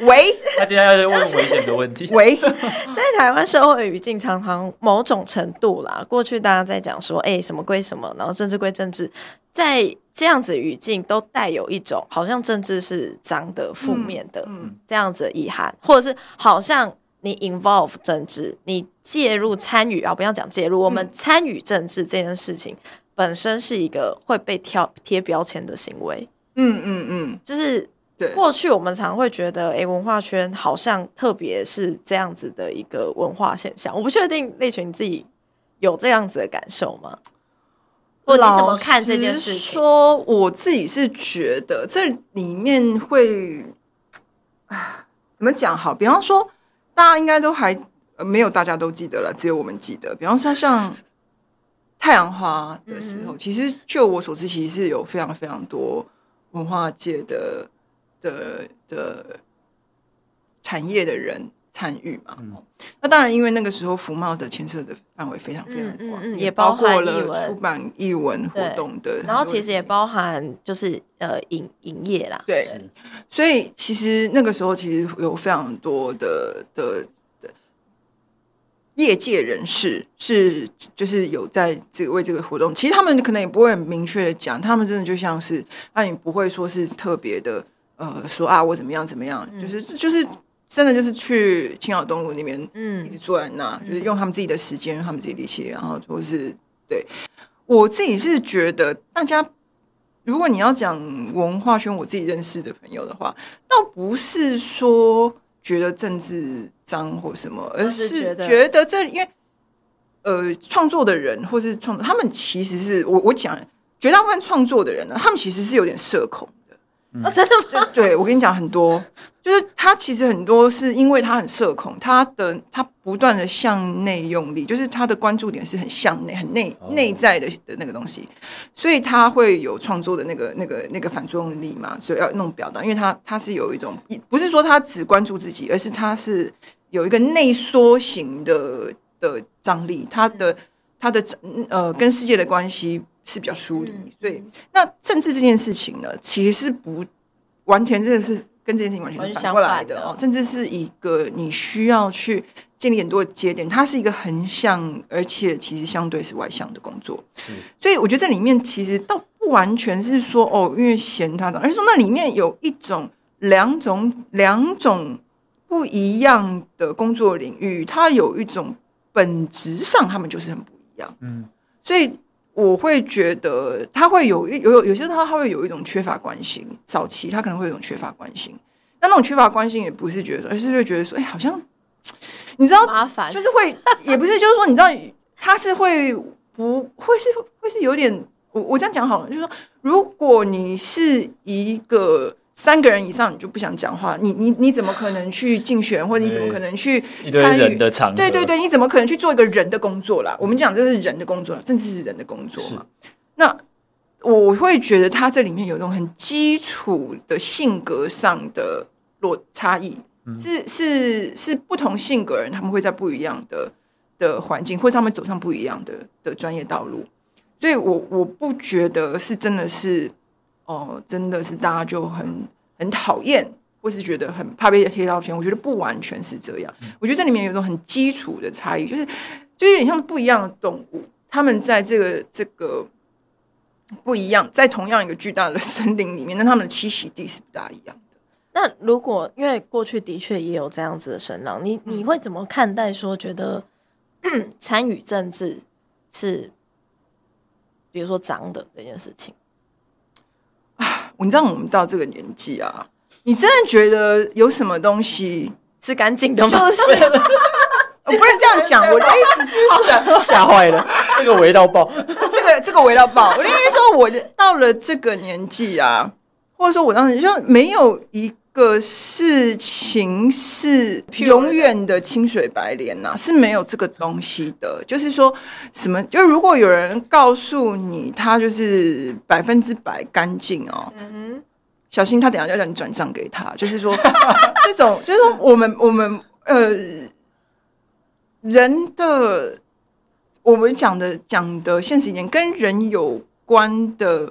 喂，他今天要问危险的问题。喂，在台湾社会语境常常某种程度啦，过去大家在讲说，哎、欸，什么归什么，然后政治归政治，在这样子语境都带有一种好像政治是脏的、负面的、嗯嗯、这样子的意涵，或者是好像你 involve 政治，你介入参与啊，不要讲介入，我们参与政治这件事情本身是一个会被贴标签的行为。嗯嗯嗯，就是。过去我们常会觉得、欸、文化圈好像特别是这样子的一个文化现象，我不确定立群你自己有这样子的感受吗？或你怎么看这件事情？老实说我自己是觉得这里面会怎么讲好，比方说大家应该都还、呃、没有大家都记得了，只有我们记得，比方说像太阳花的时候、嗯、其实就我所知其实是有非常非常多文化界的的, 的产业的人参与嘛、嗯、那当然因为那个时候服贸的牵涉的范围非常非常广、嗯嗯嗯、也包括了出版艺文活动的，然后其实也包含就是、呃、影, 影业啦， 对, 對，所以其实那个时候其实有非常多 的, 的, 的业界人士是就是有在这个为这个活动，其实他们可能也不会很明确的讲，他们真的就像是那、啊、你不会说是特别的呃，说啊，我怎么样怎么样，嗯、就是就是真的就是去青岛东路那边，嗯，一直坐在那、嗯，就是用他们自己的时间，用他们自己力气，然后或是对，我自己是觉得大家，如果你要讲文化圈，我自己认识的朋友的话，倒不是说觉得政治脏或什么，而是觉得这因为呃，创作的人或是创作，他们其实是我我讲绝大部分创作的人呢，他们其实是有点社恐。嗯哦、真的吗？对，我跟你讲很多，就是他其实很多是因为他很社恐，他的他不断的向内用力，就是他的关注点是很向内、很内内在的的那个东西，所以他会有创作的那个那个那个反作用力嘛，所以要弄表达，因为他他是有一种不是说他只关注自己，而是他是有一个内缩型的的张力，他的他的呃跟世界的关系。是比较疏离，所以那政治这件事情呢，其实不完全这个是跟这件事情完全反过来的哦。政治是一个你需要去建立很多的节点，它是一个横向，而且其实相对是外向的工作。所以我觉得这里面其实倒不完全是说哦，因为嫌他的，而是说那里面有一种两种两种。不一样的工作领域，它有一种本质上他们就是很不一样，嗯，所以我会觉得他会有一 有, 有些他他会有一种缺乏关心，早期他可能会有一种缺乏关心，那那种缺乏关心也不是觉得，而是会觉得说，哎、欸，好像你知道，麻烦就是会，也不是就是说，你知道他是会不会是会是有点，我我这样讲好了，就是说，如果你是一个。三个人以上你就不想讲话，你你你怎么可能去竞选，或者你怎么可能去参与人的场合？对对对，你怎么可能去做一个人的工作啦？我们讲这是人的工作啦，政治是人的工作嘛。那我会觉得他这里面有一种很基础的性格上的落差异，嗯、是是是不同性格人他们会在不一样的的环境，或者他们走上不一样的的专业道路，所以我我不觉得是真的是。哦，真的是大家就很很讨厌，或是觉得很怕被贴标签。我觉得不完全是这样，我觉得这里面有一种很基础的差异，就是就有点像不一样的动物，他们在这个这个不一样，在同样一个巨大的森林里面，但他们的栖息地是不大一样的。那如果因为过去的确也有这样子的声浪，你你会怎么看待说觉得参与政治是比如说脏的这件事情？你知道我们到这个年纪啊，你真的觉得有什么东西是干净的吗？就是我不能这样讲，我的意思是说吓坏了，这个围到爆，这个这个围到爆。我的意思说，我到了这个年纪啊，或者说我当时就没有一个事情是永远的清水白莲呐、啊，是没有这个东西的。就是说什么，就如果有人告诉你他就是百分之百干净哦，嗯、小心他等一下要叫你转账给他。就是说，这种就是说我们我们呃人的我们讲的讲的现实一点，跟人有关的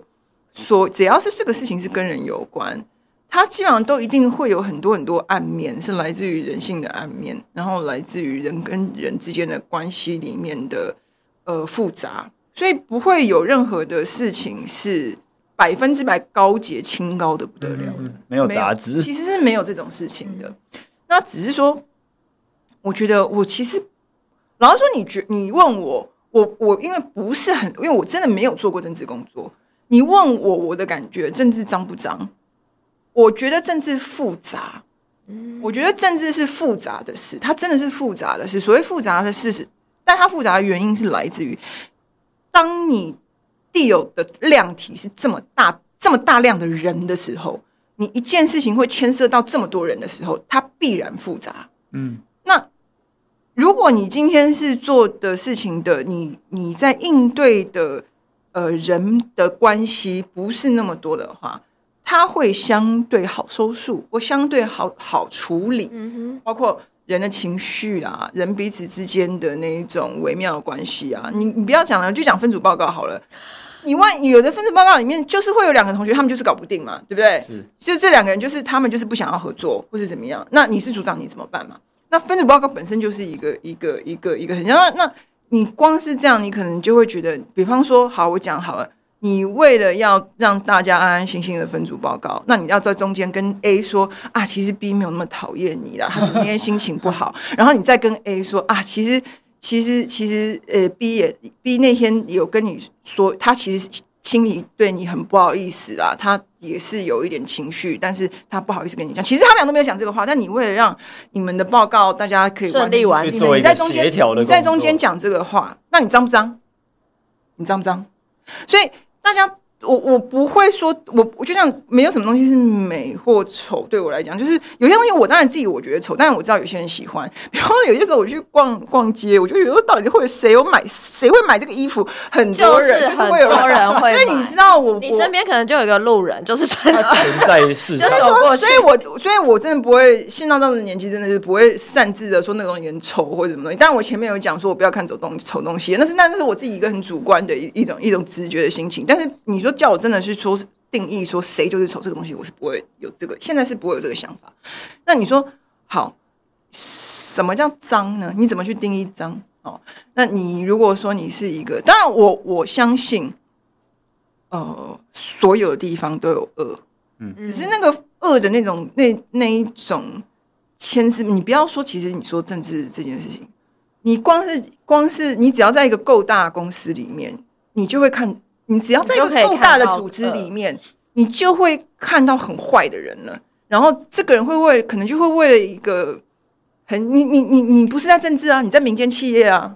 所只要是这个事情是跟人有关。它基本上都一定会有很多很多暗面，是来自于人性的暗面，然后来自于人跟人之间的关系里面的呃复杂，所以不会有任何的事情是百分之百高洁清高的不得了的，嗯、没有杂质，其实是没有这种事情的。嗯、那只是说，我觉得我其实，然后说你觉你问我，我我因为不是很，因为我真的没有做过政治工作，你问我我的感觉，政治脏不脏？我觉得政治复杂，我觉得政治是复杂的事，它真的是复杂的事。所谓复杂的事，但它复杂的原因是来自于，当你地有的量体是这么大、这么大量的人的时候，你一件事情会牵涉到这么多人的时候，它必然复杂。嗯，那如果你今天是做的事情的，你你在应对的呃人的关系不是那么多的话。它会相对好收束，或相对好好处理，嗯、包括人的情绪啊，人彼此之间的那一种微妙的关系啊。你你不要讲了，就讲分组报告好了。你万有的分组报告里面，就是会有两个同学，他们就是搞不定嘛，对不对？是，就这两个人，就是他们就是不想要合作，或是怎么样。那你是组长，你怎么办嘛？那分组报告本身就是一个一个一个一个很像。那你光是这样，你可能就会觉得，比方说，好，我讲好了。你为了要让大家安安心心的分组报告，那你要在中间跟 A 说啊，其实 B 没有那么讨厌你啦，他今天心情不好。然后你再跟 A 说啊，其实其实其实呃 B 也 B 那天有跟你说，他其实心里对你很不好意思啦，他也是有一点情绪，但是他不好意思跟你讲。其实他俩都没有讲这个话，但你为了让你们的报告大家可以顺利完成，你在中间你在中间讲这个话，那你脏不脏？你脏不脏？所以。大家，我我不会说，我我就像没有什么东西是美或丑，对我来讲，就是有些东西我当然自己我觉得丑，但是我知道有些人喜欢。然后有些时候我去逛逛街，我就觉得到底会谁有买，谁会买这个衣服？很多人就是很多人会买，所以你知道我，你身边可能就有一个路人，就是穿着存在市场，就是说，所以我所以我真的不会，现到这样的年纪，真的是不会擅自的说那种人丑或者什么东西。当然我前面有讲说我不要看丑东丑东西，那是那是我自己一个很主观的一种一种直觉的心情，但是你说叫我真的去说定义说谁就是丑这个东西，我是不会有这个，现在是不会有这个想法。那你说好，什么叫脏呢？你怎么去定义脏？哦，那你如果说你是一个，当然我我相信，呃，所有的地方都有恶，嗯，只是那个恶的那种那那一种牵制，你不要说，其实你说政治这件事情，你光是光是你只要在一个够大的公司里面，你就会看，你只要在一个够大的组织里面，你 就, 你就会看到很坏的人了。然后这个人会为可能就会为了一个很你你你你不是在政治啊，你在民间企业啊。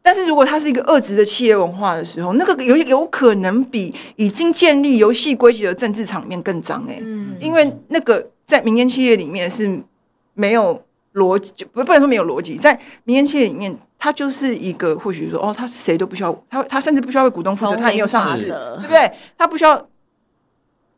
但是如果它是一个恶质的企业文化的时候，那个 有, 有可能比已经建立游戏规矩的政治场面更脏哎、欸嗯，因为那个在民间企业里面是没有逻辑，不不能说没有逻辑，在民间企业里面，它就是一个或许说哦，他谁都不需要，他他甚至不需要为股东负责，他也没有上市，对不对？他不需要，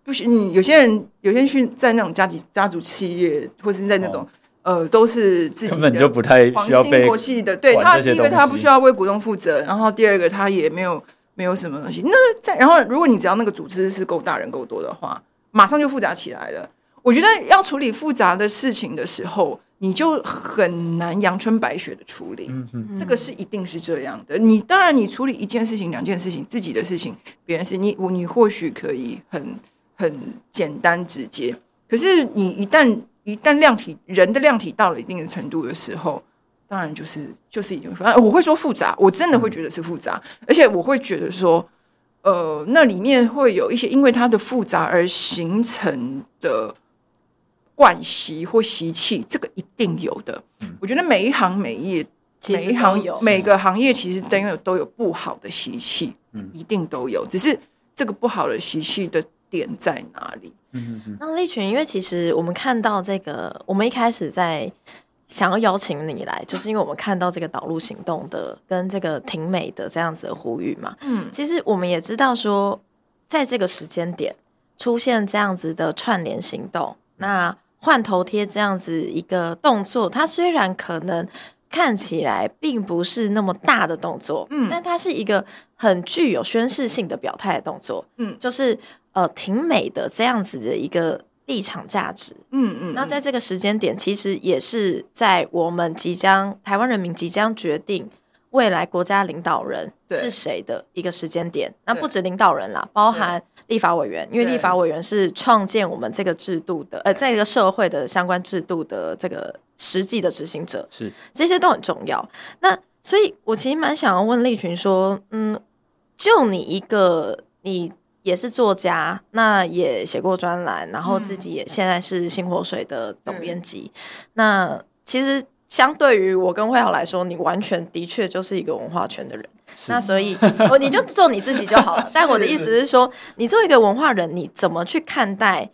不需你有些人有些人去在那种家族家族企业，或是在那种。哦呃，都是自己的，根本就不太需要被管这些东西。对，他第一个他不需要为股东负责，然后第二个他也没有没有什么东西。那再然后，如果你只要那个组织是够大人够多的话，马上就复杂起来了。我觉得要处理复杂的事情的时候，你就很难阳春白雪的处理。嗯、这个是一定是这样的。你当然你处理一件事情、两件事情、自己的事情、别人事情，你你或许可以很很简单直接，可是你一旦一旦量体人的量体到了一定的程度的时候，当然就是就是已经复杂。我会说复杂，我真的会觉得是复杂，嗯、而且我会觉得说，呃，那里面会有一些因为它的复杂而形成的惯习或习气，这个一定有的。嗯、我觉得每一行每一业，每一行每个行业其实都有都有不好的习气，嗯，一定都有。只是这个不好的习气的点在哪里？那立群，因为其实我们看到这个，我们一开始在想要邀请你来，就是因为我们看到这个导入行动的跟这个挺美的这样子的呼吁嘛。嗯，其实我们也知道说，在这个时间点出现这样子的串联行动，那换头贴这样子一个动作，它虽然可能看起来并不是那么大的动作，嗯，但它是一个很具有宣示性的表态的动作，嗯，就是。呃，挺美的这样子的一个立场价值，嗯嗯，那在这个时间点，其实也是在我们即将台湾人民即将决定未来国家领导人是谁的一个时间点。那不止领导人啦，包含立法委员，因为立法委员是创建我们这个制度的，呃，在这个社会的相关制度的这个实际的执行者，是这些都很重要。那所以，我其实蛮想要问立群说，嗯，就你一个你。也是作家，那也写过专栏，然后自己也现在是新活水的总编辑、嗯、那其实相对于我跟慧豪来说，你完全的确就是一个文化圈的人，那所以你就做你自己就好了但我的意思是说，你作为一个文化人，你怎么去看待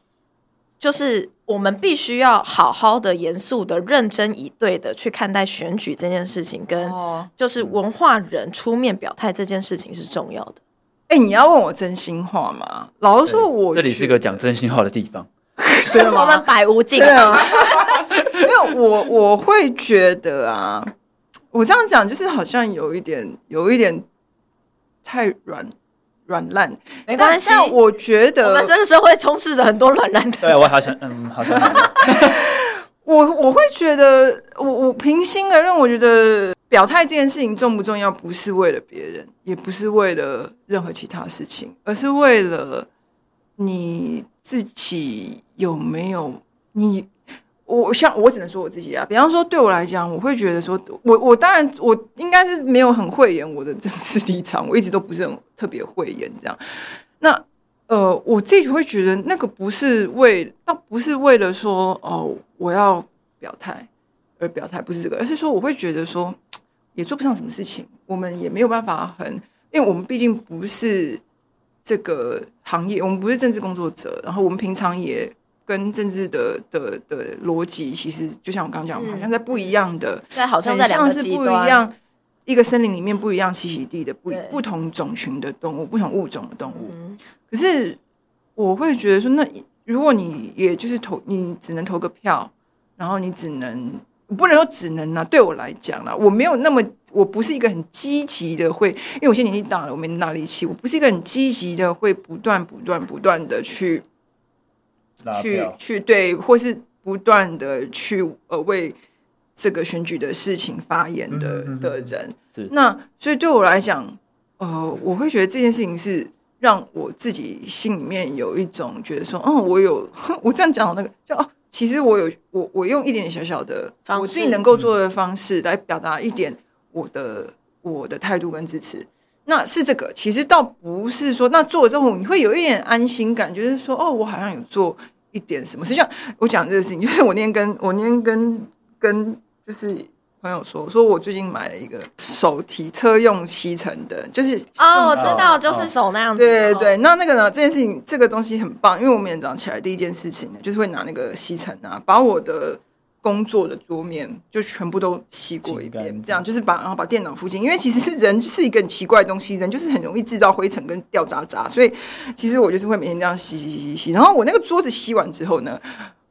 就是我们必须要好好的严肃的认真以对的去看待选举这件事情，跟就是文化人出面表态这件事情是重要的。哎、欸，你要问我真心话吗？老实说我，我这里是个讲真心话的地方，真的吗？我们百无禁忌。因为我我会觉得啊，我这样讲就是好像有一点有一点太软软烂，没关系。但我觉得我们这个社会充斥着很多软烂的。对，我好想，嗯，好想。我我会觉得，我我平心而论，我觉得。表态这件事情重不重要，不是为了别人，也不是为了任何其他事情，而是为了你自己有没有你。我像我只能说我自己啊，比方说对我来讲，我会觉得说，我我当然我应该是没有很慧眼我的政治立场，我一直都不是很特别慧眼这样。那呃，我自己会觉得那个不是为，倒不是为了说哦我要表态而表态，不是这个，而是说我会觉得说。也做不上什么事情，我们也没有办法很，因为我们毕竟不是这个行业，我们不是政治工作者，然后我们平常也跟政治的的的逻辑，其实就像我刚刚讲，我们好像在不一样的，对、嗯，好像在两个极端，很像是不一样，一个森林里面不一样栖息地的不不同种群的动物，不同物种的动物。嗯、可是我会觉得说，那如果你也就是投，你只能投个票，然后你只能。不能说只能啦、啊，对我来讲啦，我没有那么，我不是一个很积极的会，因为我现在年纪大了，我没那么力气，我不是一个很积极的会不断、不断、不断的去，去去对，或是不断的去呃为这个选举的事情发言的、嗯、的人。那所以对我来讲，呃，我会觉得这件事情是让我自己心里面有一种觉得说，嗯，我有我这样讲那个就哦。其实我有我我用一点点小小的我自己能够做的方式来表达一点我的我的态度跟支持。那是这个，其实倒不是说那做了之后你会有一点安心感，就是说哦，我好像有做一点什么。实际上我讲这个事情，就是我那天跟我那天跟跟就是朋友说，说我最近买了一个手提车用吸尘的，就是哦，我知道，就是手那样子。对对对，那那个呢，这件事情这个东西很棒，因为我每天早上起来第一件事情呢，就是会拿那个吸尘啊，把我的工作的桌面就全部都吸过一遍，这样就是把然后把电脑附近，因为其实是人是一个很奇怪的东西，人就是很容易制造灰尘跟掉渣渣，所以其实我就是会每天这样吸吸吸吸，然后我那个桌子吸完之后呢，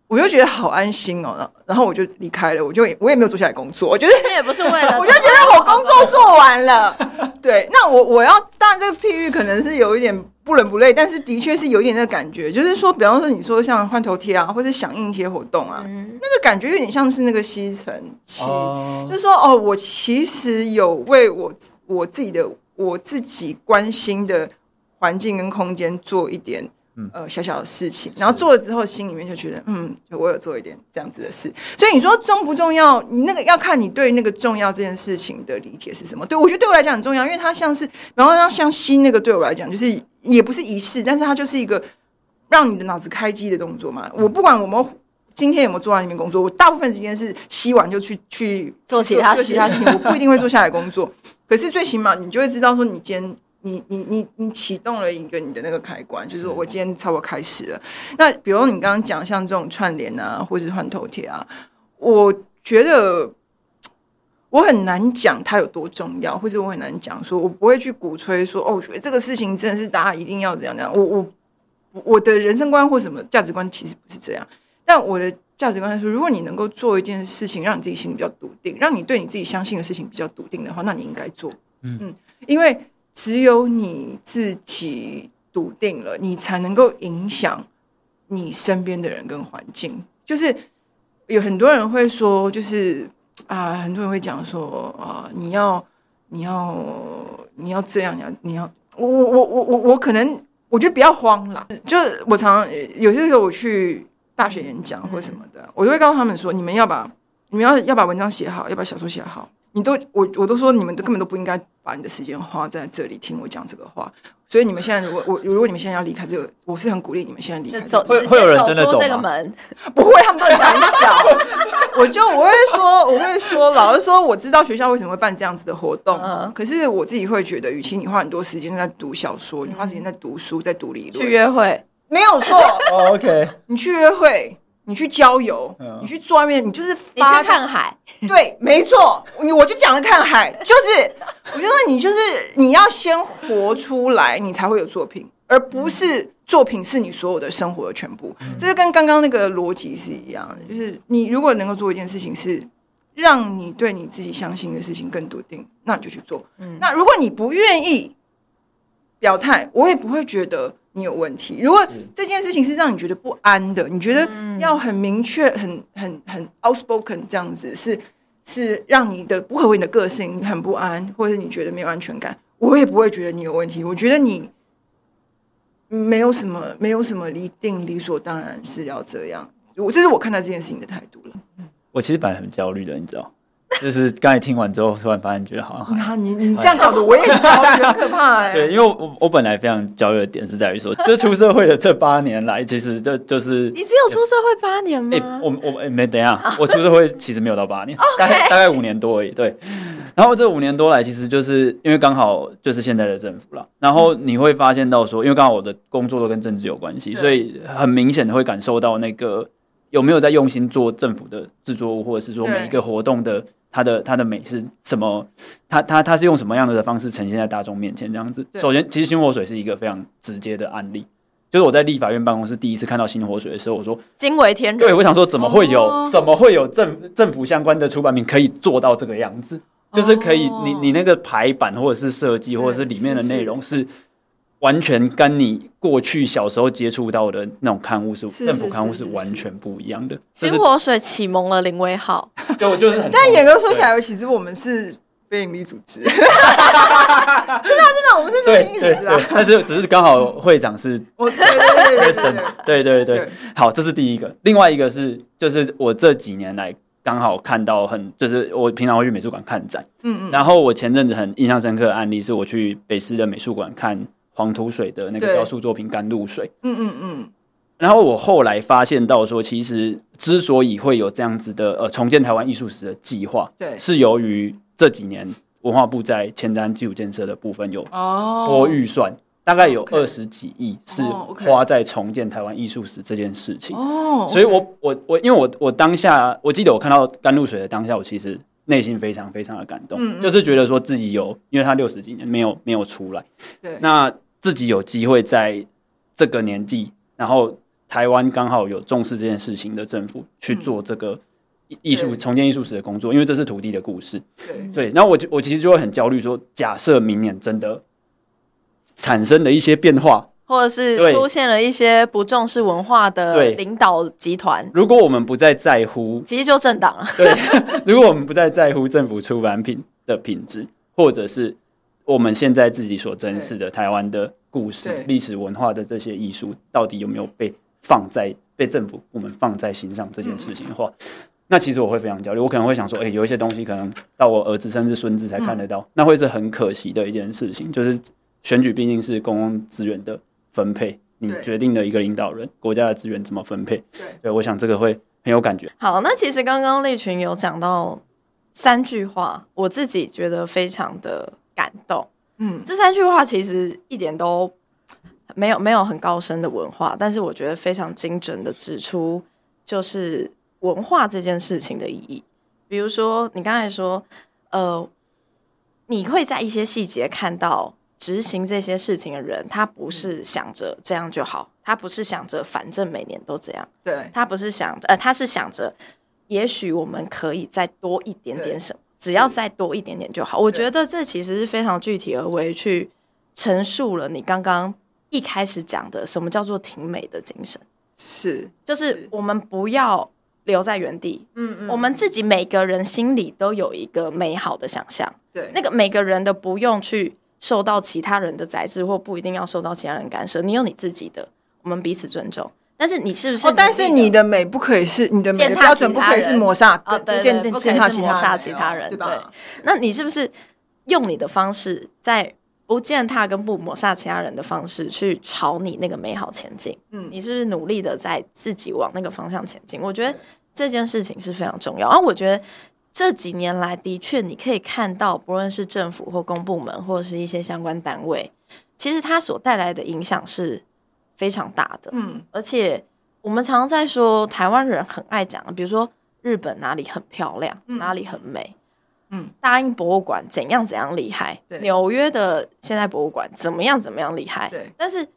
我就觉得好安心哦，然后我就离开了，我就我也没有坐下来工作，我就是也不是为了，我就觉得我工作做完了。对，那我我要当然这个譬喻可能是有一点不伦不类，但是的确是有一点那个感觉，就是说，比方说你说像换头贴啊，或是响应一些活动啊，嗯、那个感觉有点像是那个吸尘器，哦、就是说哦，我其实有为我我自己的我自己关心的环境跟空间做一点。呃，小小的事情，然后做了之后，心里面就觉得，嗯，我有做一点这样子的事。所以你说重不重要？你那个要看你对那个重要这件事情的理解是什么。对我觉得对我来讲很重要，因为它像是，然后它像吸那个对我来讲就是也不是仪式，但是它就是一个让你的脑子开机的动作嘛。我不管我们今天有没有做完里面工作，我大部分时间是吸完就去去做其他事情，我不一定会坐下来工作。可是最起码你就会知道说，你今天。你你你你启动了一个你的那个开关，就是我今天差不多开始了。那比如你刚刚讲像这种串联啊，或是换头贴啊，我觉得我很难讲它有多重要，或者我很难讲说，我不会去鼓吹说哦，我觉得这个事情真的是大家一定要怎样怎样。我我我的人生观或什么价值观其实不是这样，但我的价值观是说，如果你能够做一件事情，让你自己心里比较笃定，让你对你自己相信的事情比较笃定的话，那你应该做。嗯嗯，因为。只有你自己笃定了，你才能够影响你身边的人跟环境。就是有很多人会说，就是啊、呃，很多人会讲说啊、呃，你要你要你要这样，你要你要我我我我我可能我觉得比较慌啦。就是我常有些时候我去大学演讲或什么的，嗯、我就会告诉他们说，你们要把你们要要把文章写好，要把小说写好。你都我我都说你们都根本都不应该把你的时间花在这里听我讲这个话，所以你们现在如果我如果你们现在要离开这个，我是很鼓励你们现在离开、這個。会会有人真的走出这个门？不会，他们都很胆小。我就我会说，我会说，老实说，我知道学校为什么会办这样子的活动，嗯、可是我自己会觉得，与其你花很多时间在读小说，你花时间在读书，在读理论，去约会没有错。oh, OK， 你去约会。你去郊游、嗯、你去坐外面，你就是发你去看海，对，没错，我就讲了看海，就是我觉得你就是你要先活出来，你才会有作品，而不是作品是你所有的生活的全部、嗯、这是跟刚刚那个逻辑是一样的，就是你如果能够做一件事情是让你对你自己相信的事情更笃定，那你就去做、嗯、那如果你不愿意表态，我也不会觉得你有问题。如果这件事情是让你觉得不安的，你觉得要很明确、很很很 outspoken 这样子，是是让你的不合为你的个性，你很不安，或者是你觉得没有安全感，我也不会觉得你有问题。我觉得你没有什么没有什么一定理所当然是要这样。我这是我看待这件事情的态度了。我其实本来很焦虑的，你知道。就是刚才听完之后，突然发现觉得好像、啊、你你这样搞的我也很焦虑，很可怕哎、欸。对，因为 我, 我本来非常焦虑的点是在于说，就出社会的这八年来，其实就就是你只有出社会八年吗？欸、我我、欸、没等一下，我出社会其实没有到八年，大概大概五年多而已。对，然后这五年多来，其实就是因为刚好就是现在的政府啦，然后你会发现到说，因为刚好我的工作都跟政治有关系，所以很明显的会感受到那个有没有在用心做政府的制作物，或者是说每一个活动的。它的它的美是什么？它它它是用什么样的方式呈现在大众面前？这样子，首先，其实新活水是一个非常直接的案例。就是我在立法院办公室第一次看到新活水的时候，我说惊为天人。对，我想说怎么会有、哦、怎么会有政政府相关的出版品可以做到这个样子？就是可以，哦、你你那个排版或者是设计，或者是里面的内容是。完全跟你过去小时候接触到的那种刊物是政府刊物是完全不一样的。新活水启蒙了林威浩，就就是很。但严格说起来，其实我们是。非营利组织。真的、啊、真的，我们是非营利组织啊。但是只是刚好会长是Kristen， 对对对。好，这是第一个。另外一个是，就是我这几年来刚好看到很，就是我平常会去美术馆看展，嗯嗯。然后我前阵子很印象深刻的案例是，我去北师的美术馆看黄土水的那个雕塑作品《甘露水》，嗯嗯嗯。然后我后来发现到说，其实之所以会有这样子的呃重建台湾艺术史的计划，对，是由于这几年文化部在前瞻基础建设的部分有拨预算，哦，大概有二十几亿是花在重建台湾艺术史这件事情。哦，okay ，所以我我我因为我我当下我记得我看到甘露水的当下，我其实内心非常非常的感动，嗯嗯，就是觉得说自己有，因为他六十几年没有没有出来，对，那自己有机会在这个年纪，然后台湾刚好有重视这件事情的政府去做这个艺术、嗯、重建艺术史的工作，因为这是土地的故事。对，对，然后 我, 我其实就会很焦虑，说假设明年真的产生了一些变化，或者是出现了一些不重视文化的领导集团，如果我们不再在乎，其实就政党了。对，如果我们不再在乎政府出版品的品质，或者是我们现在自己所珍视的台湾的故事、历史文化的这些艺术，到底有没有被？放在被政府部门放在心上这件事情的话，嗯，那其实我会非常焦虑。我可能会想说，欸，有一些东西可能到我儿子甚至孙子才看得到，嗯，那会是很可惜的一件事情。就是选举毕竟是公共资源的分配，你决定了一个领导人国家的资源怎么分配。 对， 对，我想这个会很有感觉。好，那其实刚刚立群有讲到三句话，我自己觉得非常的感动，嗯，这三句话其实一点都没有没有很高深的文化，但是我觉得非常精准的指出就是文化这件事情的意义。比如说你刚才说呃，你会在一些细节看到执行这些事情的人，他不是想着这样就好，他不是想着反正每年都这样，对，他不是想着、呃、他是想着也许我们可以再多一点点什么，只要再多一点点就好。我觉得这其实是非常具体而为去陈述了你刚刚一开始讲的什么叫做挺美的精神。是，就是我们不要留在原地，嗯嗯，我们自己每个人心里都有一个美好的想象，对，那个每个人的不用去受到其他人的宰制，或不一定要受到其他人干涉，你有你自己的，我们彼此尊重。但是你是不是你、哦、但是你的美不可以是你的美的标准不可以是抹杀、哦、对对对，不可以是抹杀其他人， 对， 对， 对，那你是不是用你的方式在不践踏跟不抹杀其他人的方式去朝你那个美好前进，嗯，你是不是努力的在自己往那个方向前进？我觉得这件事情是非常重要。然后我觉得这几年来的确你可以看到，不论是政府或公部门或是一些相关单位，其实它所带来的影响是非常大的，嗯，而且我们常常在说台湾人很爱讲，比如说日本哪里很漂亮，嗯，哪里很美，嗯，大英博物馆怎样怎样厉害，纽约的现代博物馆怎么样怎么样厉害，对，但是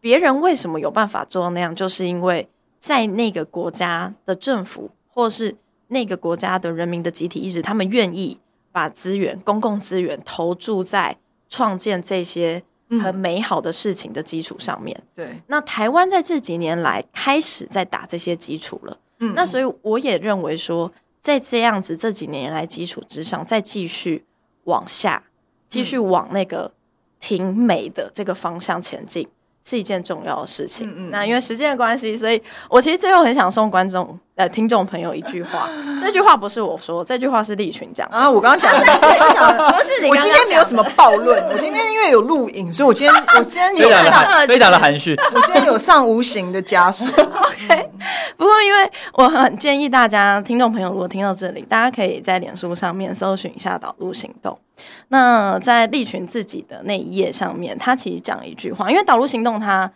别人为什么有办法做到那样，就是因为在那个国家的政府或是那个国家的人民的集体意识，他们愿意把资源公共资源投注在创建这些很美好的事情的基础上面，嗯，对，那台湾在这几年来开始在打这些基础了，嗯，那所以我也认为说在这样子这几年来基础之上再继续往下继续往那个挺美的这个方向前进是一件重要的事情，嗯嗯，那因为时间的关系，所以我其实最后很想送观众呃听众朋友一句话，这句话不是我说，这句话是立群讲啊，我刚刚讲的不是你刚刚讲的，我今天没有什么暴论，我今天因为有录影，所以我今天我今天有上非常的含蓄，我今天有上无形的枷锁。OK， 不过因为我很建议大家听众朋友，如果听到这里，大家可以在脸书上面搜寻一下导入行动。那在立群自己的那一页上面，他其实讲了一句话，因为导入行动它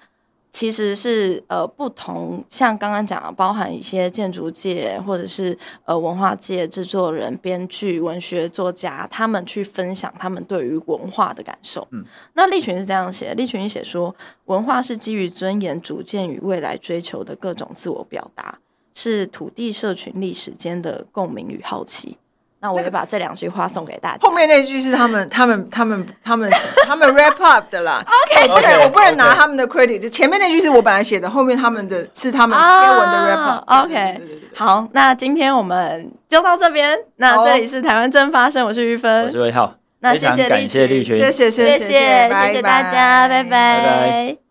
其实是呃不同，像刚刚讲的包含一些建筑界或者是呃文化界制作人、编剧、文学作家，他们去分享他们对于文化的感受，嗯，那立群是这样写，立群写说文化是基于尊严主见与未来追求的各种自我表达，是土地社群历史间的共鸣与好奇，那我就把这两句话送给大家。那个、后面那句是他们他们他们他们他们 wrap up 的啦。OK， 对、okay, ，我不能拿他们的 credit，、okay. 前面那句是我本来写的，后面他们的是他们贴文的 wrap up、啊。OK， 对对对对对好，那今天我们就到这边。那这里是台湾真发生，我是玉芬，我是魏浩。那谢谢，感谢立群，谢谢谢谢谢谢大家，拜拜。拜拜拜拜